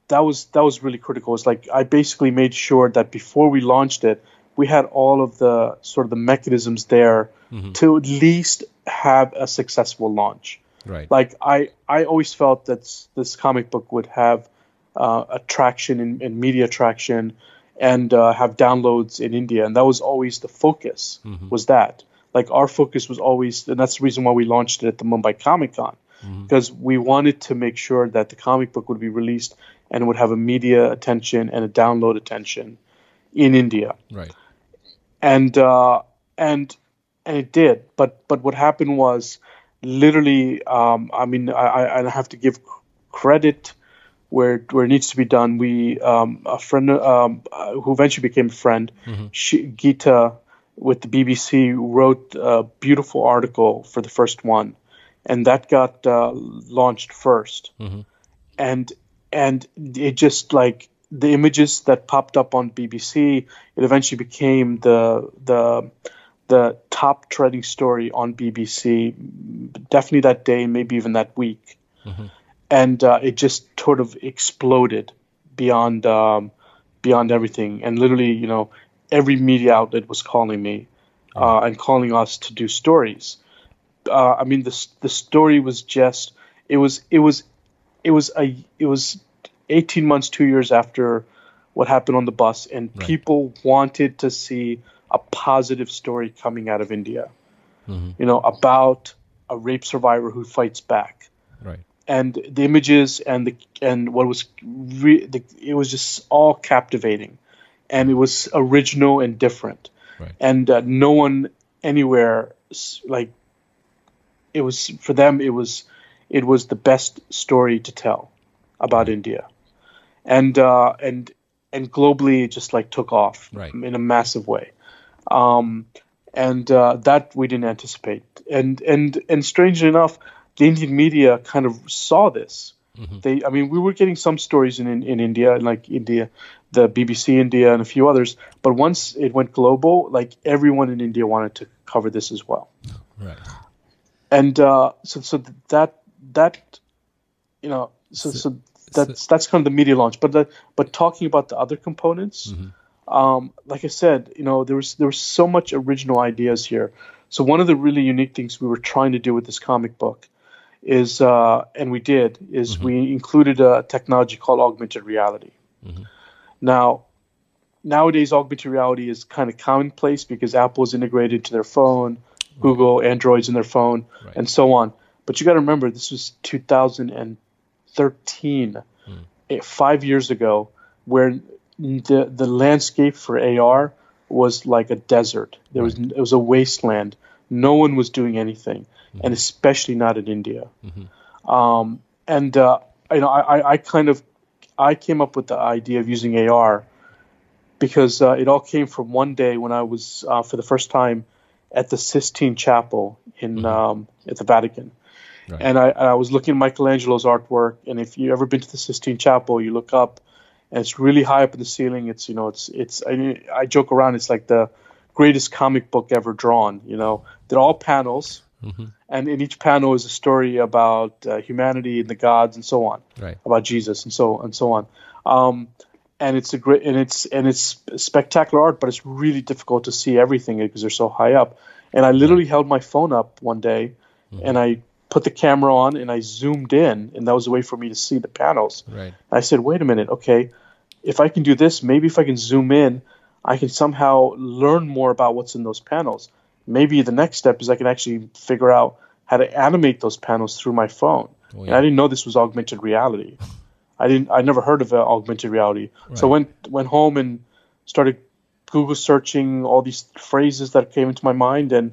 that was that was really critical. It's like I basically made sure that before we launched it we had all of the sort of the mechanisms there mm-hmm. to at least have a successful launch. Right. Like I, I always felt that this comic book would have uh, attraction and, and media traction and uh, have downloads in India. And that was always the focus mm-hmm. was that. Like our focus was always, and that's the reason why we launched it at the Mumbai Comic Con, because mm-hmm. we wanted to make sure that the comic book would be released and would have a media attention and a download attention in India. Right. And uh, and and it did. But but what happened was literally, um, I mean, I, I have to give credit where where it needs to be done. We um, a friend um, who eventually became a friend, mm-hmm. she, Gita with the B B C, wrote a beautiful article for the first one. And that got uh, launched first, mm-hmm. and and it just like the images that popped up on B B C, it eventually became the the the top trending story on B B C, definitely that day, maybe even that week, mm-hmm. and uh, it just sort of exploded beyond um, beyond everything, and literally, you know, every media outlet was calling me oh. uh, and calling us to do stories. Uh, I mean, the the story was just it was it was it was a it was eighteen months, two years after what happened on the bus, and right. people wanted to see a positive story coming out of India, mm-hmm. you know, about a rape survivor who fights back. Right. And the images and the and what was re, the, it was just all captivating, and it was original and different, right. and uh, no one anywhere like. It was for them. It was, it was the best story to tell about India, and uh, and and globally, it just like took off right. in a massive way, um, and uh, that we didn't anticipate. And and and strangely enough, the Indian media kind of saw this. Mm-hmm. They, I mean, we were getting some stories in, in in India, like India, the B B C India, and a few others. But once it went global, like everyone in India wanted to cover this as well. Right. And uh, so, so that that you know, so so that's so, that's kind of the media launch. But the, but talking about the other components, mm-hmm. um, like I said, you know, there was there was so much original ideas here. So one of the really unique things we were trying to do with this comic book is, uh, and we did, is mm-hmm. we included a technology called augmented reality. Mm-hmm. Now, nowadays, augmented reality is kind of commonplace because Apple is integrated into their phone. Google, Androids in their phone, right. and so on. But you got to remember, this was two thousand thirteen, mm. five years ago, where the the landscape for A R was like a desert. There right. was it was a wasteland. No one was doing anything, mm. and especially not in India. Mm-hmm. Um, and uh, you know, I, I kind of I came up with the idea of using A R because uh, it all came from one day when I was uh, for the first time. At the Sistine Chapel in mm-hmm. um, at the Vatican, right. and I, I was looking at Michelangelo's artwork. And if you ever been to the Sistine Chapel, you look up, and it's really high up in the ceiling. It's you know, it's it's. I, I joke around. It's like the greatest comic book ever drawn. You know, they're all panels, mm-hmm. and in each panel is a story about uh, humanity and the gods and so on, right. about Jesus and so and so on. Um, And it's a great, and it's and it's spectacular art, but it's really difficult to see everything because they're so high up. And I literally held my phone up one day, mm-hmm. and I put the camera on, and I zoomed in, and that was a way for me to see the panels. Right. I said, "Wait a minute, okay, if I can do this, maybe if I can zoom in, I can somehow learn more about what's in those panels. Maybe the next step is I can actually figure out how to animate those panels through my phone." Oh, yeah. And I didn't know this was augmented reality. I didn't. I never heard of uh, augmented reality. Right. So I went went home and started Google searching all these phrases that came into my mind, and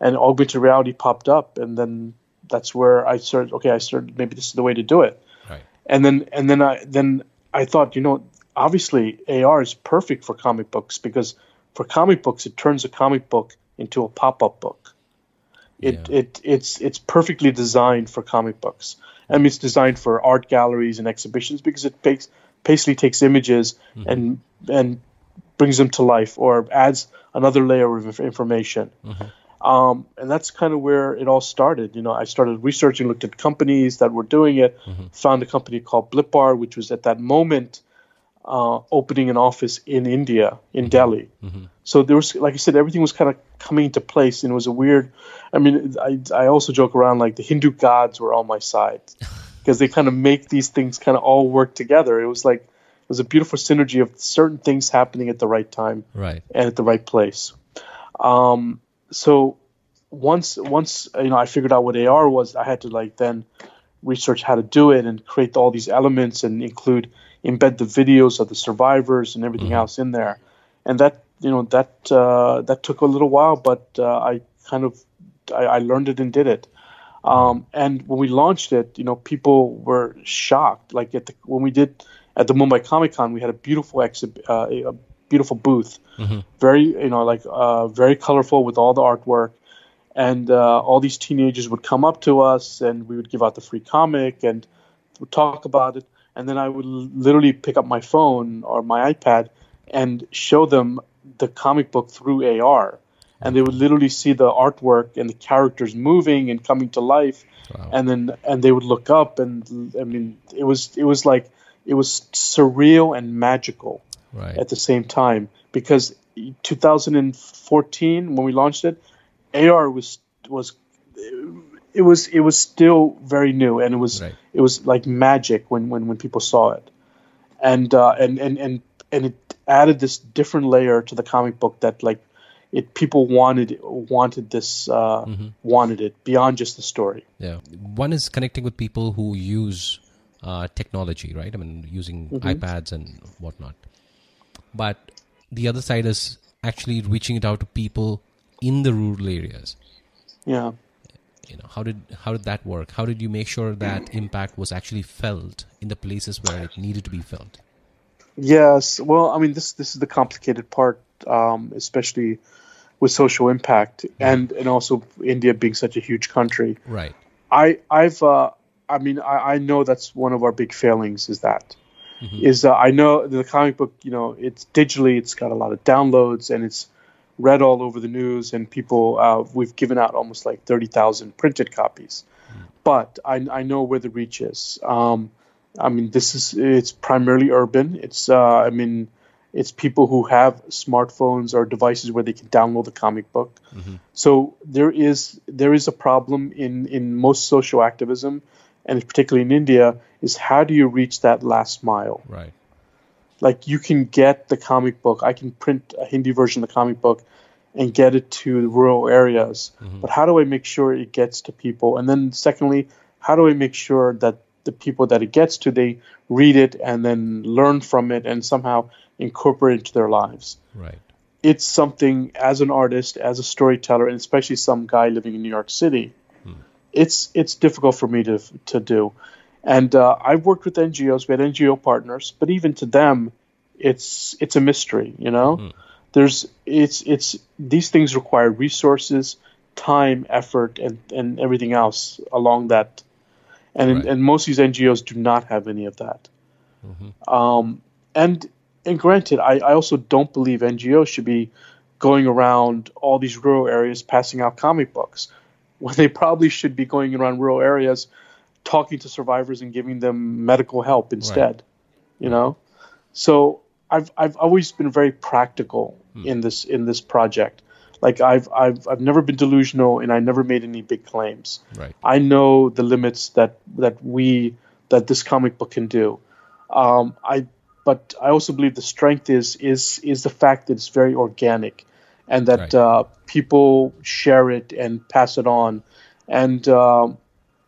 and augmented reality popped up, and then that's where I started. Okay, I started. Maybe this is the way to do it. Right. And then and then I then I thought, you know, obviously A R is perfect for comic books because for comic books it turns a comic book into a pop-up book. It yeah. it it's it's perfectly designed for comic books. I mean, it's designed for art galleries and exhibitions because it takes, basically takes images mm-hmm. and and brings them to life or adds another layer of information. Mm-hmm. Um, and that's kind of where it all started. You know, I started researching, looked at companies that were doing it, mm-hmm. found a company called Blipar, which was at that moment uh, opening an office in India, in mm-hmm. Delhi. Mm-hmm. So there was, like I said, everything was kind of coming into place, and it was a weird. I mean, I, I also joke around like the Hindu gods were on my side because they kind of make these things kind of all work together. It was like it was a beautiful synergy of certain things happening at the right time, right, and at the right place. Um, so once once you know, I figured out what A R was, I had to like then research how to do it and create all these elements and include embed the videos of the survivors and everything mm-hmm. else in there. And that, you know, that uh, that took a little while, but uh, I kind of I, I learned it and did it. Um, and when we launched it, you know, people were shocked. Like at the, when we did at the Mumbai Comic Con, we had a beautiful exhibit, uh, a beautiful booth, mm-hmm. very, you know, like uh, very colorful with all the artwork. And uh, all these teenagers would come up to us, and we would give out the free comic and would talk about it. And then I would literally pick up my phone or my iPad and show them the comic book through A R. And they would literally see the artwork and the characters moving and coming to life. Wow. And then and they would look up, and I mean, it was it was like it was surreal and magical right. at the same time, because two thousand fourteen when we launched it, A R was was it was it was still very new, and it was right. it was like magic when, when, when people saw it, and uh, and and and and it added this different layer to the comic book that like it people wanted wanted this uh, mm-hmm. wanted it beyond just the story. Yeah, one is connecting with people who use uh, technology, right? I mean, using mm-hmm. iPads and whatnot, but the other side is actually reaching it out to people in the rural areas. Yeah. You know, how did how did that work? How did you make sure that impact was actually felt in the places where it needed to be felt? Yes. Well, I mean, this this is the complicated part, um, especially with social impact and, and also India being such a huge country. Right. I, I've, uh, I mean, I, I know that's one of our big failings is that. Mm-hmm. Is uh, I know the comic book, you know, it's digitally, it's got a lot of downloads and it's read all over the news, and people, uh, we've given out almost like thirty thousand printed copies. Mm. But I, I know where the reach is. Um, I mean, this is, it's primarily urban. It's, uh, I mean, it's people who have smartphones or devices where they can download the comic book. Mm-hmm. So there is, there is a problem in, in most social activism, and particularly in India, is how do you reach that last mile? Right. Like you can get the comic book. I can print a Hindi version of the comic book and get it to the rural areas. Mm-hmm. But how do I make sure it gets to people? And then secondly, how do I make sure that the people that it gets to, they read it and then learn from it and somehow incorporate it into their lives? Right. It's something as an artist, as a storyteller, and especially some guy living in New York City, mm. it's it's difficult for me to to do. And uh, I've worked with N G Os. We had N G O partners, but even to them, it's it's a mystery. You know, mm. there's it's it's these things require resources, time, effort, and, and everything else along that. And right. and most of these N G Os do not have any of that. Mm-hmm. Um, and and granted, I, I also don't believe N G Os should be going around all these rural areas passing out comic books when they probably should be going around rural areas, talking to survivors and giving them medical help instead, right. you know? So I've, I've always been very practical hmm. in this, in this project. Like I've, I've, I've never been delusional, and I never made any big claims. Right. I know the limits that, that we, that this comic book can do. Um, I, but I also believe the strength is, is, is the fact that it's very organic, and that, right. uh, people share it and pass it on. And, um, uh,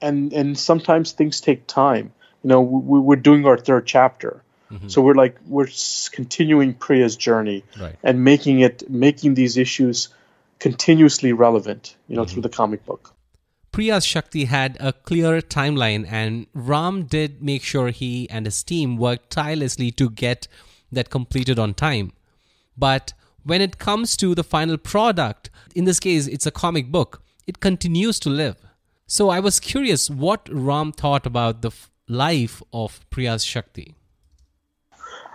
And and sometimes things take time. You know, we, we're doing our third chapter, mm-hmm. so we're like we're continuing Priya's journey right. and making it making these issues continuously relevant. You know, mm-hmm. through the comic book. Priya's Shakti had a clear timeline, and Ram did make sure he and his team worked tirelessly to get that completed on time. But when it comes to the final product, in this case, it's a comic book. It continues to live. So I was curious what Ram thought about the f- life of Priya's Shakti.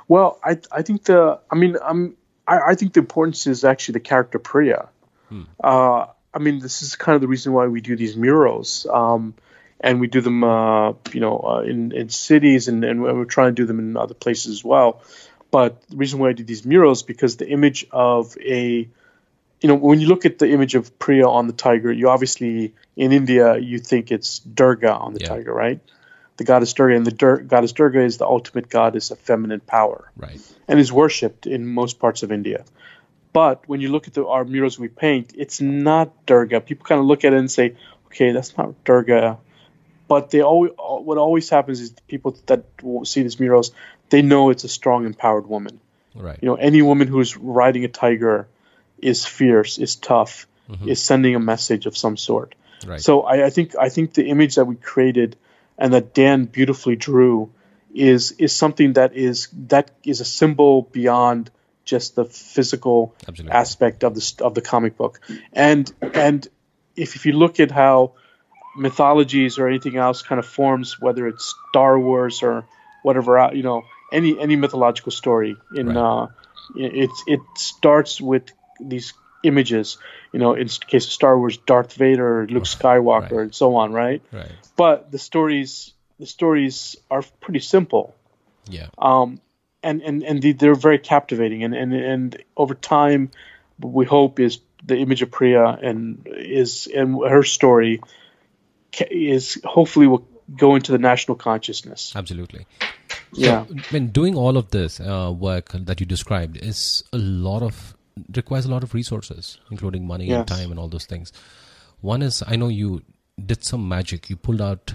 Well, I I think the I mean I'm, I I think the importance is actually the character Priya. Hmm. Uh, I mean, this is kind of the reason why we do these murals, um, and we do them uh, you know uh, in in cities, and, and we're trying to do them in other places as well. But the reason why I did these murals, because the image of a, you know, when you look at the image of Priya on the tiger, you obviously, in India, you think it's Durga on the yeah. tiger, right? The goddess Durga. And the Dur- goddess Durga is the ultimate goddess of feminine power. Right. And is worshipped in most parts of India. But when you look at the, our murals we paint, it's not Durga. People kind of look at it and say, okay, that's not Durga. But they always, what always happens is people that see these murals, they know it's a strong, empowered woman. Right. You know, any woman who's riding a tiger is fierce, is tough, mm-hmm. is sending a message of some sort. Right. So I, I think I think the image that we created and that Dan beautifully drew is is something that is that is a symbol beyond just the physical Absolutely. aspect of the of the comic book. And and if, if you look at how mythologies or anything else kind of forms, whether it's Star Wars or whatever, you know, any any mythological story, in right. uh, it it starts with these images, you know, in case of Star Wars, Darth Vader, Luke Skywalker, right. and so on, right? Right. But the stories the stories are pretty simple. Yeah. Um. And and and the, they're very captivating, and, and and over time, we hope is the image of Priya and is and her story is hopefully will go into the national consciousness. Absolutely. Yeah. So when doing all of this uh, work that you described is a lot of requires a lot of resources, including money yes. and time and all those things. One is, I know you did some magic. You pulled out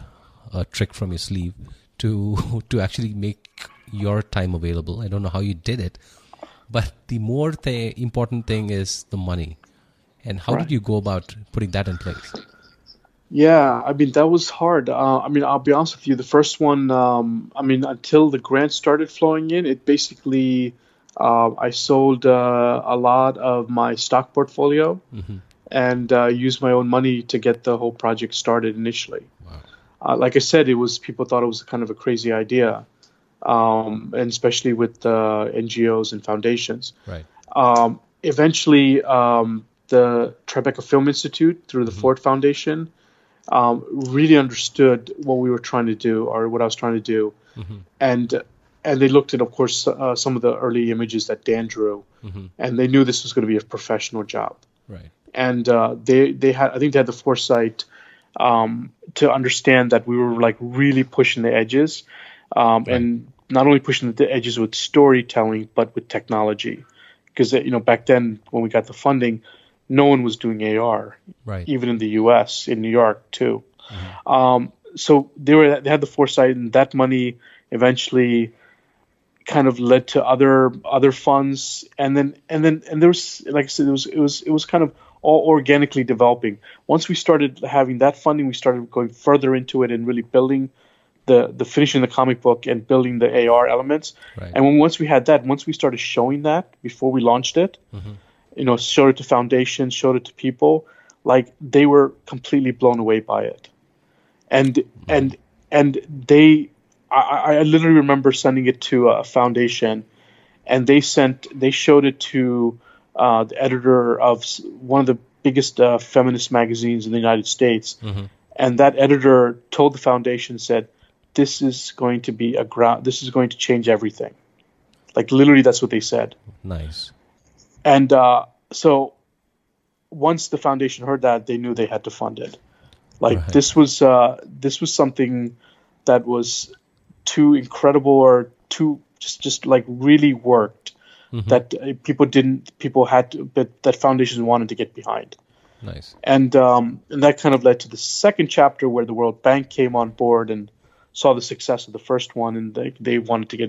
a trick from your sleeve to to actually make your time available. I don't know how you did it, but the more th- important thing is the money. And how right. did you go about putting that in place? Yeah, I mean, that was hard. Uh, I mean, I'll be honest with you. The first one, um, I mean, until the grants started flowing in, it basically, uh, I sold uh, a lot of my stock portfolio mm-hmm. and uh, used my own money to get the whole project started initially. Wow. Uh, like I said, it was people thought it was kind of a crazy idea. Um, and especially with uh, N G Os and foundations. Right. Um, eventually, um, the Tribeca Film Institute, through the mm-hmm. Ford Foundation, um, really understood what we were trying to do, or what I was trying to do, mm-hmm. and and they looked at, of course, uh, some of the early images that Dan drew, mm-hmm. and they knew this was going to be a professional job. Right. And uh, they they had, I think, they had the foresight um, to understand that we were like really pushing the edges. Um, right. And not only pushing the edges with storytelling, but with technology, because you know back then when we got the funding, no one was doing A R, right. even in the U S, in New York too. Mm-hmm. Um, so they were they had the foresight, and that money eventually kind of led to other other funds, and then and then and there was, like I said, it was it was it was kind of all organically developing. Once we started having that funding, we started going further into it and really building. The, the finishing the comic book and building the A R elements. Right. And when once we had that, once we started showing that before we launched it, mm-hmm. you know, showed it to foundations, showed it to people, like they were completely blown away by it. And, mm-hmm. and, and they, I, I literally remember sending it to a foundation and they sent, they showed it to uh, the editor of one of the biggest uh, feminist magazines in the United States. Mm-hmm. And that editor told the foundation, said, this is going to be a ground. This is going to change everything. Like literally, that's what they said. Nice. And uh, so, once the foundation heard that, they knew they had to fund it. Like right. this was uh, this was something that was too incredible, or too just just like really worked mm-hmm. that uh, people didn't people had to, but that foundations wanted to get behind. Nice. And um, and that kind of led to the second chapter where the World Bank came on board and saw the success of the first one, and they they wanted to get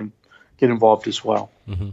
get involved as well. Mm-hmm.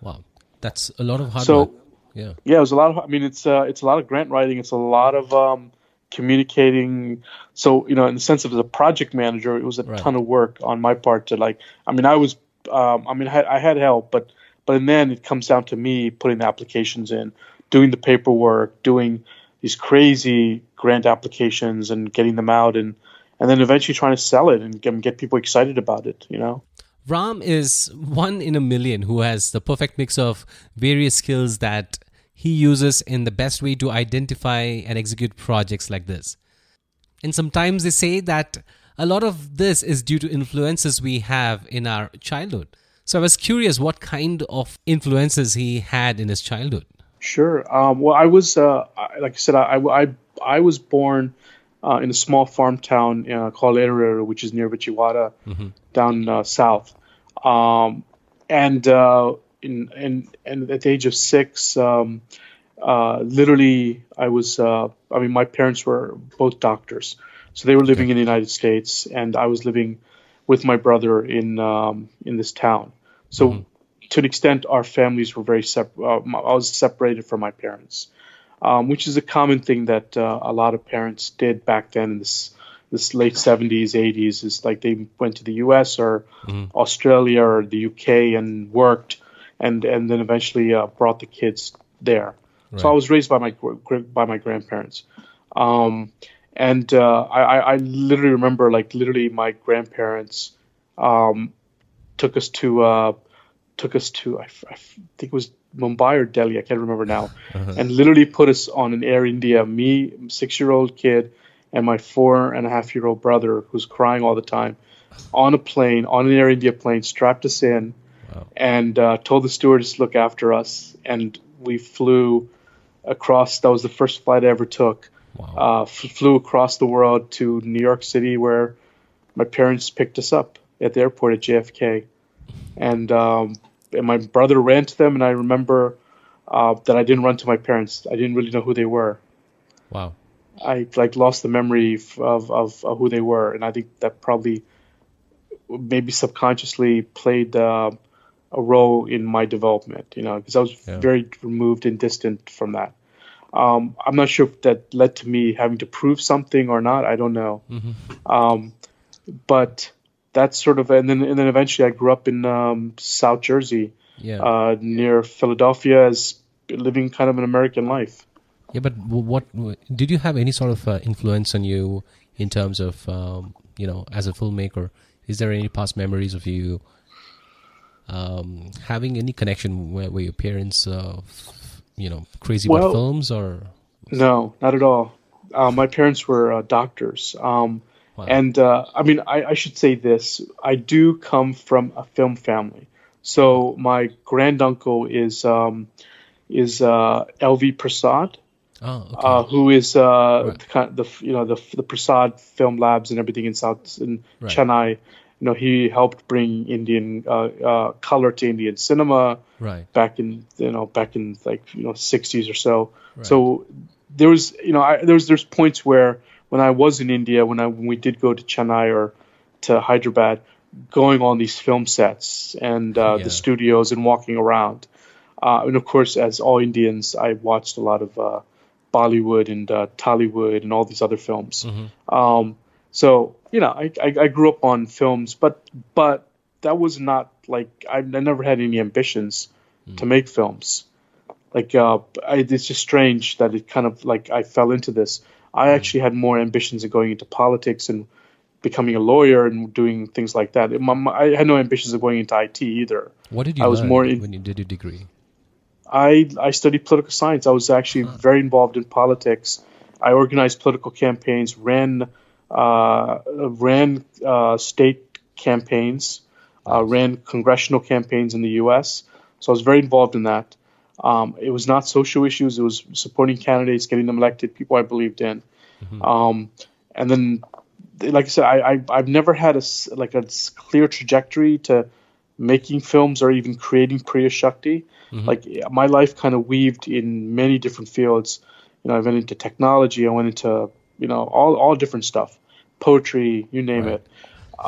Wow, that's a lot of hard so, work. Yeah, yeah, it was a lot of. I mean, it's uh, it's a lot of grant writing. It's a lot of um, communicating. So you know, in the sense of as a project manager, it was a right. ton of work on my part to like. I mean, I was. Um, I mean, I had, I had help, but but then it comes down to me putting the applications in, doing the paperwork, doing these crazy grant applications, and getting them out and. And then eventually trying to sell it and get people excited about it, you know. Ram is one in a million who has the perfect mix of various skills that he uses in the best way to identify and execute projects like this. And sometimes they say that a lot of this is due to influences we have in our childhood. So I was curious what kind of influences he had in his childhood. Sure. Um, well, I was, uh, like I said, I, I, I was born uh, in a small farm town uh, called Air India, which is near Vijayawada, mm-hmm. down uh, south. Um, and, uh, in, in, and at the age of six, um, uh, literally I was, uh, I mean, my parents were both doctors. So they were living in the United States, and I was living with my brother in um, in this town. So mm-hmm. to an extent, our families were very separate. Uh, I was separated from my parents, um, which is a common thing that uh, a lot of parents did back then in this this late seventies, eighties. Is like they went to the U S or mm-hmm. Australia or the U K and worked, and and then eventually uh, brought the kids there. Right. So I was raised by my by my grandparents. Um, And uh, I, I literally remember, like, literally, my grandparents um, took us to uh, took us to I, I think it was Mumbai or Delhi, I can't remember now, uh-huh. and literally put us on an Air India. Me, six year old kid, and my four and a half year old brother, who's crying all the time, on a plane, on an Air India plane, strapped us in, wow. and uh, told the stewardess to look after us, and we flew across. That was the first flight I ever took. Wow. Uh, f- flew across the world to New York City, where my parents picked us up at the airport at J F K, and um, and my brother ran to them. And I remember uh, that I didn't run to my parents. I didn't really know who they were. Wow. I like lost the memory of of, of who they were, and I think that probably maybe subconsciously played uh, a role in my development. You know, because I was yeah. very removed and distant from that. Um, I'm not sure if that led to me having to prove something or not. I don't know. Mm-hmm. Um, but that's sort of, and then and then eventually I grew up in um, South Jersey, yeah. uh, near Philadelphia, as living kind of an American life. Yeah, but what did you have any sort of uh, influence on you in terms of um, you know, as a filmmaker? Is there any past memories of you um, having any connection where, where your parents? Uh, you know, crazy well, about films or? No, not at all. Uh, my parents were uh, doctors. Um, wow. And uh, I mean, I, I should say this. I do come from a film family. So my granduncle is um, is uh, L V Prasad, oh, okay. uh, who is uh, right. the, the you know the the Prasad Film Labs and everything in South in right. Chennai. You know, he helped bring Indian uh, uh, color to Indian cinema right. back in you know back in like you know sixties or so. Right. So there was you know I, there was there's points where when I was in India when I when we did go to Chennai or to Hyderabad, going on these film sets and uh, yeah. the studios and walking around, uh, and of course as all Indians I watched a lot of uh, Bollywood and uh, Tollywood and all these other films. Mm-hmm. Um, So, you know, I, I, I grew up on films, but but that was not like I, I never had any ambitions mm. to make films. Like uh, I, it's just strange that it kind of like I fell into this. I mm. actually had more ambitions of going into politics and becoming a lawyer and doing things like that. It, my, my, I had no ambitions of going into I T either. What did you I was learn more in, when you did your degree? I I studied political science. I was actually huh. very involved in politics. I organized political campaigns, ran. Uh, ran uh, state campaigns, uh, ran congressional campaigns in the U S. So I was very involved in that. Um, it was not social issues. It was supporting candidates, getting them elected, people I believed in. Mm-hmm. Um, and then, like I said, I, I, I've never had a, like a clear trajectory to making films or even creating Priya's Shakti. Mm-hmm. Like my life kind of weaved in many different fields. You know, I went into technology. I went into, you know, all, all different stuff. Poetry, you name right. it.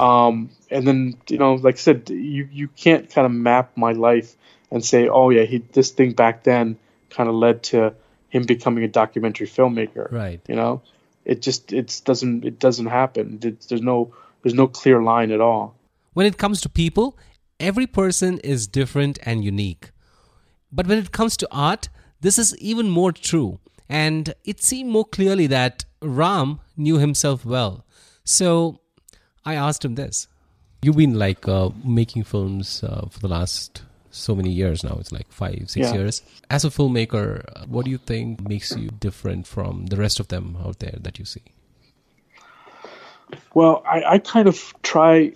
Um, and then, you know, like I said, you, you can't kind of map my life and say, oh, yeah, he this thing back then kind of led to him becoming a documentary filmmaker. Right. You know, it just it doesn't it doesn't happen. It, there's no there's no clear line at all. When it comes to people, every person is different and unique. But when it comes to art, this is even more true. And it seemed more clearly that Ram knew himself well. So I asked him this. You've been like uh, making films uh, for the last so many years now. It's like five, six yeah. years. As a filmmaker, what do you think makes you different from the rest of them out there that you see? Well, I, I kind of try.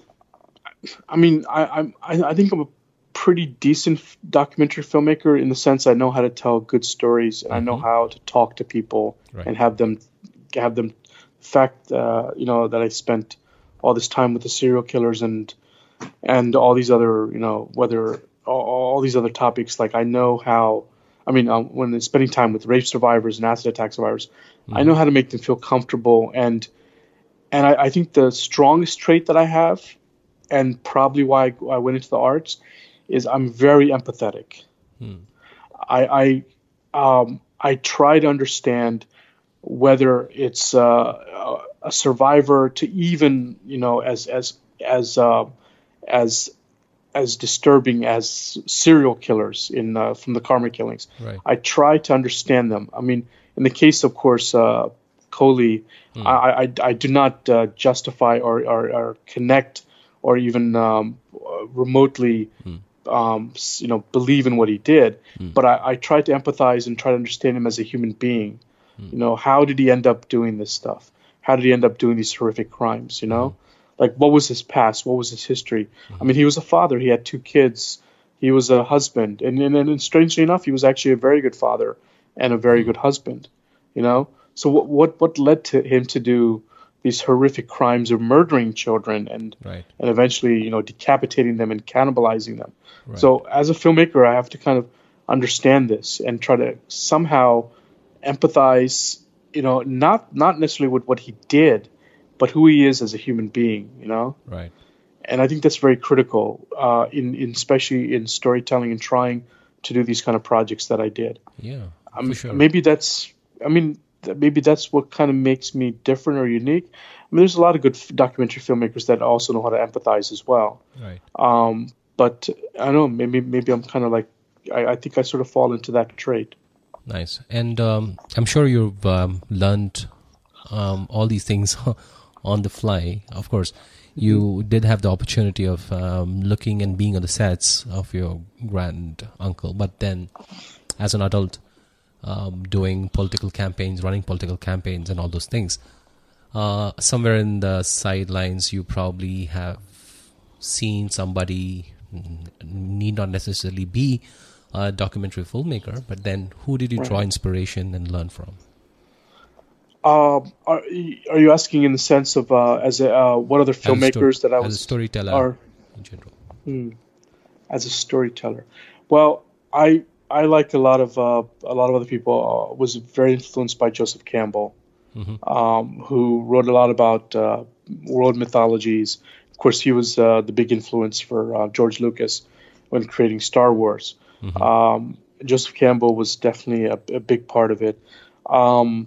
I mean, I, I'm, I I think I'm a pretty decent documentary filmmaker in the sense I know how to tell good stories and mm-hmm. I know how to talk to people right. and have them have them fact uh, you know that I spent all this time with the serial killers and and all these other you know whether all, all these other topics like I know how I mean um, when spending time with rape survivors and acid attack survivors mm-hmm. I know how to make them feel comfortable and and I, I think the strongest trait that I have and probably why I, I went into the arts is I'm very empathetic. Hmm. I I, um, I try to understand whether it's uh, a survivor to even you know as as as uh, as as disturbing as serial killers in uh, from the Karma Killings. Right. I try to understand them. I mean, in the case, of course, uh, Kohli, hmm. I, I I do not uh, justify or, or or connect or even um, remotely. Hmm. Um, you know, believe in what he did, mm. but I, I try to empathize and try to understand him as a human being. Mm. You know, how did he end up doing this stuff? How did he end up doing these horrific crimes? You know, mm. like what was his past? What was his history? Mm. I mean, he was a father. He had two kids. He was a husband, and and, and strangely enough, he was actually a very good father and a very mm. good husband. You know, so what what what led to him to do these horrific crimes of murdering children and right. and eventually, you know, decapitating them and cannibalizing them. Right. So as a filmmaker, I have to kind of understand this and try to somehow empathize, you know, not not necessarily with what he did, but who he is as a human being, you know. Right. And I think that's very critical, uh, in, in especially in storytelling and trying to do these kind of projects that I did. Yeah, um, for sure. Maybe that's, I mean, maybe that's what kind of makes me different or unique. I mean, there's a lot of good documentary filmmakers that also know how to empathize as well. Right. Um, but I don't know, maybe maybe I'm kind of like, I, I think I sort of fall into that trait. Nice. And um, I'm sure you've um, learned um, all these things on the fly. Of course, you mm-hmm. did have the opportunity of um, looking and being on the sets of your grand uncle. But then as an adult, Um, doing political campaigns, running political campaigns and all those things. Uh, somewhere in the sidelines, you probably have seen somebody, need not necessarily be a documentary filmmaker, but then who did you draw inspiration and learn from? Uh, are, are you asking in the sense of uh, as a, uh, what other filmmakers as a story, that I was... As a storyteller are, in general. Mm, as a storyteller. Well, I... I liked a lot of uh, a lot of other people. Uh, was very influenced by Joseph Campbell, mm-hmm. um, who wrote a lot about uh, world mythologies. Of course, he was uh, the big influence for uh, George Lucas when creating Star Wars. Mm-hmm. Um, Joseph Campbell was definitely a, a big part of it. Um,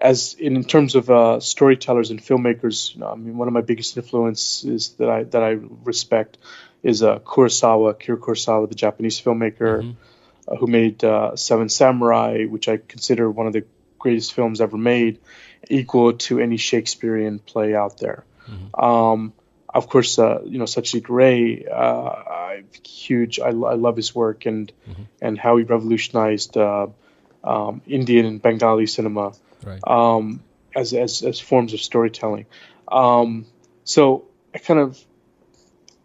as in, in terms of uh, storytellers and filmmakers, you know, I mean, one of my biggest influences that I that I respect is uh, Kurosawa, Akira Kurosawa, the Japanese filmmaker. Mm-hmm. Who made uh, Seven Samurai, which I consider one of the greatest films ever made, equal to any Shakespearean play out there. Mm-hmm. Um, of course, uh, you know, Satyajit Ray, uh, I, huge. I, I love his work and mm-hmm. and how he revolutionized uh, um, Indian and Bengali cinema right. um, as as as forms of storytelling. Um, so I kind of,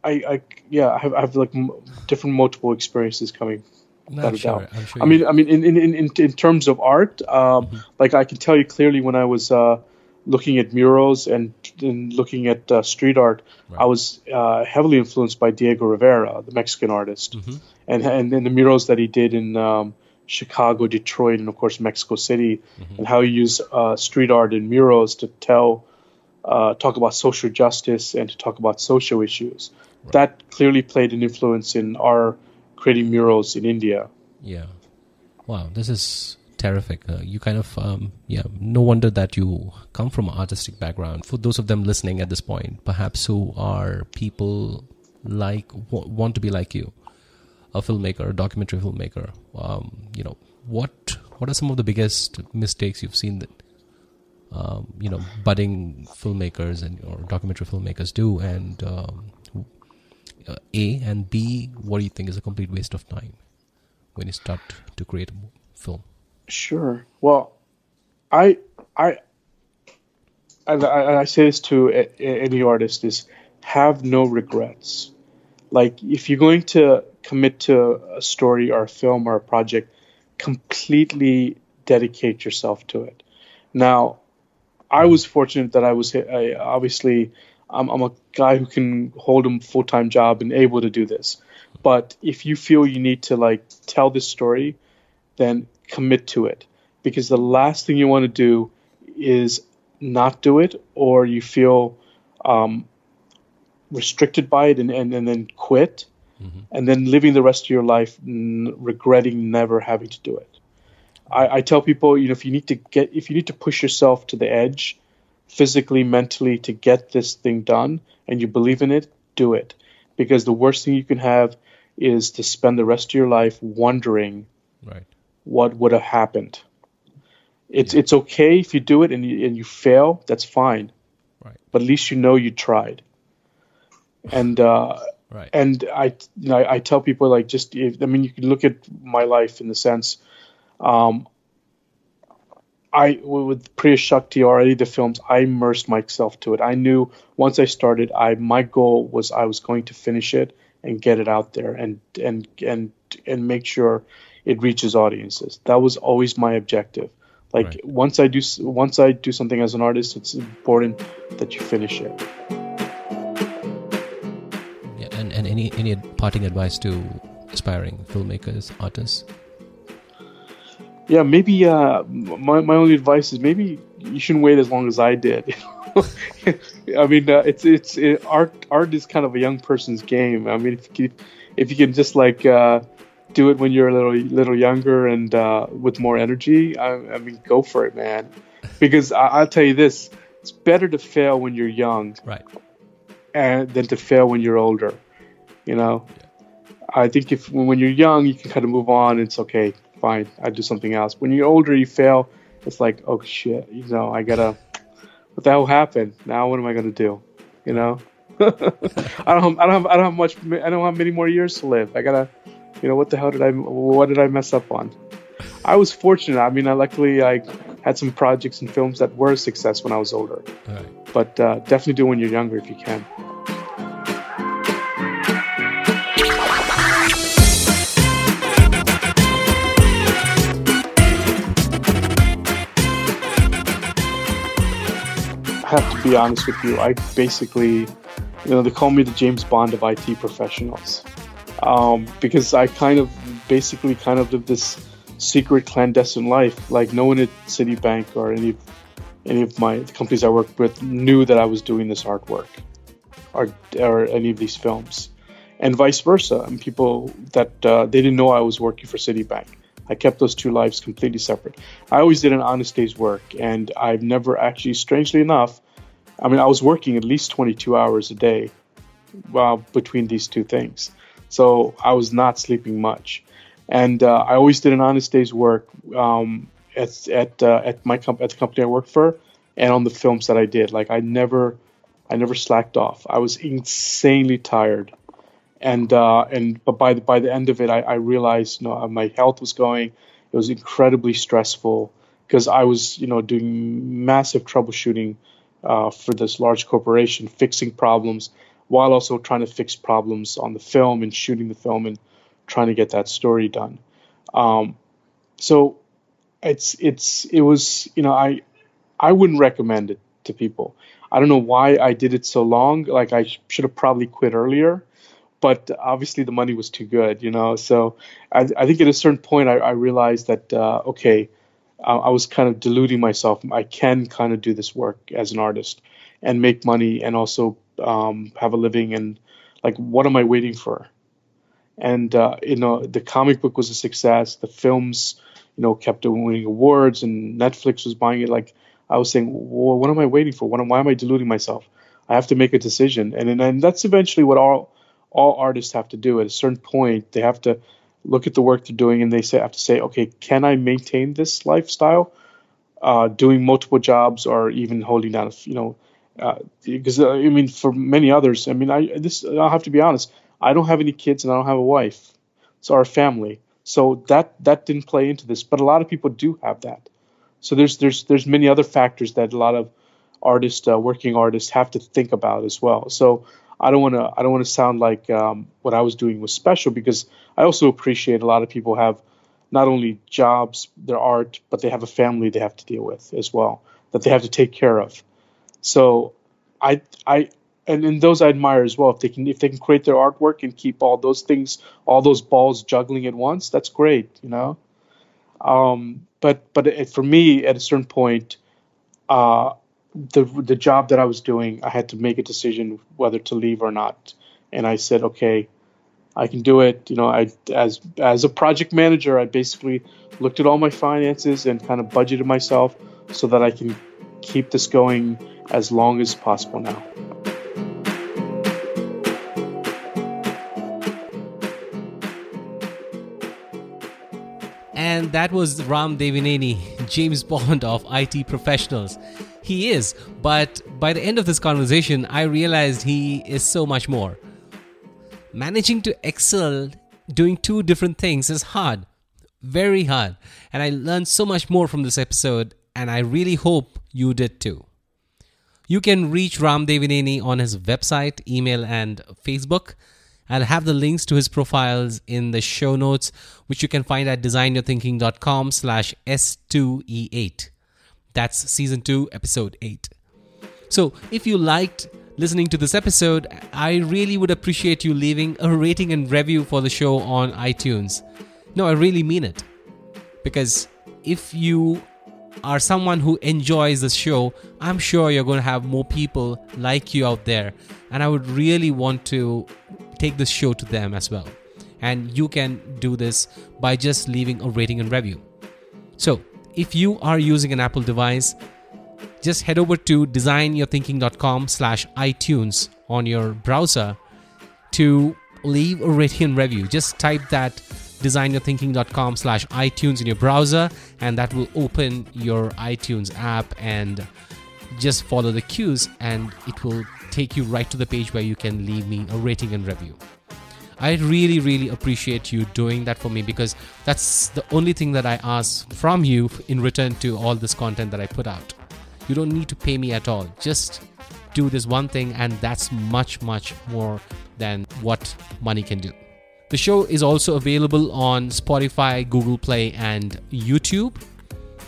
I, I yeah, I have, I have like m- different multiple experiences coming. No, I'm sure, I'm sure I mean, I mean, in in in, in terms of art, um, mm-hmm. like I can tell you clearly when I was uh, looking at murals and, and looking at uh, street art, right. I was uh, heavily influenced by Diego Rivera, the Mexican artist, mm-hmm. and and then the murals that he did in um, Chicago, Detroit, and of course Mexico City, mm-hmm. and how he used uh, street art and murals to tell, uh, talk about social justice and to talk about social issues. Right. That clearly played an influence in our. Creating murals in India. Yeah. Wow, this is terrific. Uh, you kind of, um, yeah, no wonder that you come from an artistic background. For those of them listening at this point, perhaps who are people like, w- want to be like you, a filmmaker, a documentary filmmaker, um, you know, what what are some of the biggest mistakes you've seen that, um, you know, budding filmmakers and or documentary filmmakers do and... Um, Uh, A and B, what do you think is a complete waste of time when you start to create a film? Sure. Well, I I I, I say this to a, a, any artist is have no regrets. Like, if you're going to commit to a story or a film or a project, completely dedicate yourself to it. Now, I was fortunate that I was I, obviously I'm, I'm a guy who can hold a full-time job and able to do this. But if you feel you need to like tell this story, then commit to it, because the last thing you want to do is not do it, or you feel um, restricted by it and, and, and then quit, mm-hmm. and then living the rest of your life n- regretting never having to do it. I, I tell people, you know, if you need to get, if you need to push yourself to the edge, physically, mentally, to get this thing done, and you believe in it, do it. Because the worst thing you can have is to spend the rest of your life wondering right. what would have happened. It's yeah. it's okay if you do it and you, and you fail, that's fine. Right. But at least you know you tried. And uh, right. and I you know I, I tell people, like, just if, I mean, you can look at my life in the sense. Um, I with Priya's Shakti already the films I immersed myself to it. I knew once I started, I my goal was I was going to finish it and get it out there and and and and make sure it reaches audiences. That was always my objective. Like right. once I do once I do something as an artist, it's important that you finish it. Yeah, and and any any parting advice to aspiring filmmakers, artists? Yeah, maybe uh, my my only advice is maybe you shouldn't wait as long as I did. I mean, uh, it's it's it, art art is kind of a young person's game. I mean, if you can, if you can just like uh, do it when you're a little little younger and uh, with more energy, I, I mean, go for it, man. Because I, I'll tell you this: it's better to fail when you're young, right, and than to fail when you're older. You know, I think if when you're young, you can kind of move on. It's okay. Fine, I do something else. When you're older, you fail. It's like, oh shit, you know, I gotta. What the hell happened? Now, what am I gonna do? You know, I don't, I don't, have, I don't have much. I don't have many more years to live. I gotta, you know, what the hell did I? What did I mess up on? I was fortunate. I mean, I luckily I had some projects and films that were a success when I was older. All right. But uh, definitely do when you're younger if you can. Have to be honest with you, I basically, you know, they call me the James Bond of I T professionals, um, because I kind of basically kind of live this secret clandestine life. Like, no one at Citibank or any any of my the companies I worked with knew that I was doing this artwork or or any of these films, and vice versa. And people that uh, they didn't know I was working for Citibank. I kept those two lives completely separate. I always did an honest day's work, and I've never actually, strangely enough, I mean, I was working at least twenty-two hours a day uh, between these two things. So I was not sleeping much. And uh, I always did an honest day's work um, at at uh, at my comp- at the company I worked for, and on the films that I did. Like, I never I never slacked off. I was insanely tired. And uh, and but by the by the end of it, I, I realized, you know, my health was going. It was incredibly stressful because I was, you know, doing massive troubleshooting uh, for this large corporation, fixing problems while also trying to fix problems on the film and shooting the film and trying to get that story done. Um, so it's it's it was, you know, I I wouldn't recommend it to people. I don't know why I did it so long. Like, I should have probably quit earlier. But obviously the money was too good, you know. So I, I think at a certain point I, I realized that, uh, okay, I, I was kind of deluding myself. I can kind of do this work as an artist and make money and also um, have a living. And, like, what am I waiting for? And, uh, you know, the comic book was a success. The films, you know, kept winning awards and Netflix was buying it. Like, I was saying, well, what am I waiting for? What am, why am I deluding myself? I have to make a decision. And, and, and that's eventually what all... all artists have to do. At a certain point, they have to look at the work they're doing and they say, have to say, okay, can I maintain this lifestyle, uh, doing multiple jobs or even holding down, you know, because uh, I mean, for many others, I mean, I this I'll have to be honest, I don't have any kids and I don't have a wife, so our family, so that that didn't play into this. But a lot of people do have that. So there's there's there's many other factors that a lot of artists, uh, working artists, have to think about as well. So I don't want to I don't want to sound like um, what I was doing was special, because I also appreciate a lot of people have not only jobs, their art, but they have a family they have to deal with as well, that they have to take care of. So I I and, and those I admire as well. If they can if they can create their artwork and keep all those things, all those balls juggling at once, that's great, you know. Um, but but it, for me, at a certain point, uh, the the job that I was doing, I had to make a decision whether to leave or not, and I said, okay, I can do it. You know, I as as a project manager, I basically looked at all my finances and kind of budgeted myself so that I can keep this going as long as possible now. And that was Ram Devineni, James Bond of I T professionals. He is, but by the end of this conversation, I realized he is so much more. Managing to excel doing two different things is hard, very hard. And I learned so much more from this episode, and I really hope you did too. You can reach Ram Devineni on his website, email, and Facebook. I'll have the links to his profiles in the show notes, which you can find at designyourthinking.com slash S2E8. That's season two, episode eight. So if you liked listening to this episode, I really would appreciate you leaving a rating and review for the show on iTunes. No, I really mean it. Because if you are someone who enjoys the show, I'm sure you're going to have more people like you out there. And I would really want to take this show to them as well. And you can do this by just leaving a rating and review. So if you are using an Apple device, just head over to designyourthinking.com slash iTunes on your browser to leave a rating and review. Just type that designyourthinking.com slash iTunes in your browser, and that will open your iTunes app, and just follow the cues and it will take you right to the page where you can leave me a rating and review. I really, really appreciate you doing that for me, because that's the only thing that I ask from you in return to all this content that I put out. You don't need to pay me at all. Just do this one thing, and that's much, much more than what money can do. The show is also available on Spotify, Google Play, and YouTube.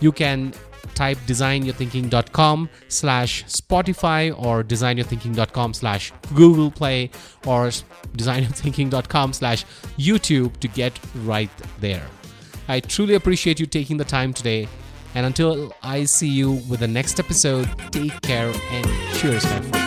You can type designyourthinking.com slash Spotify or designyourthinking.com slash Google Play or designyourthinking.com slash YouTube to get right there. I truly appreciate you taking the time today. And until I see you with the next episode, take care and cheers, my friend.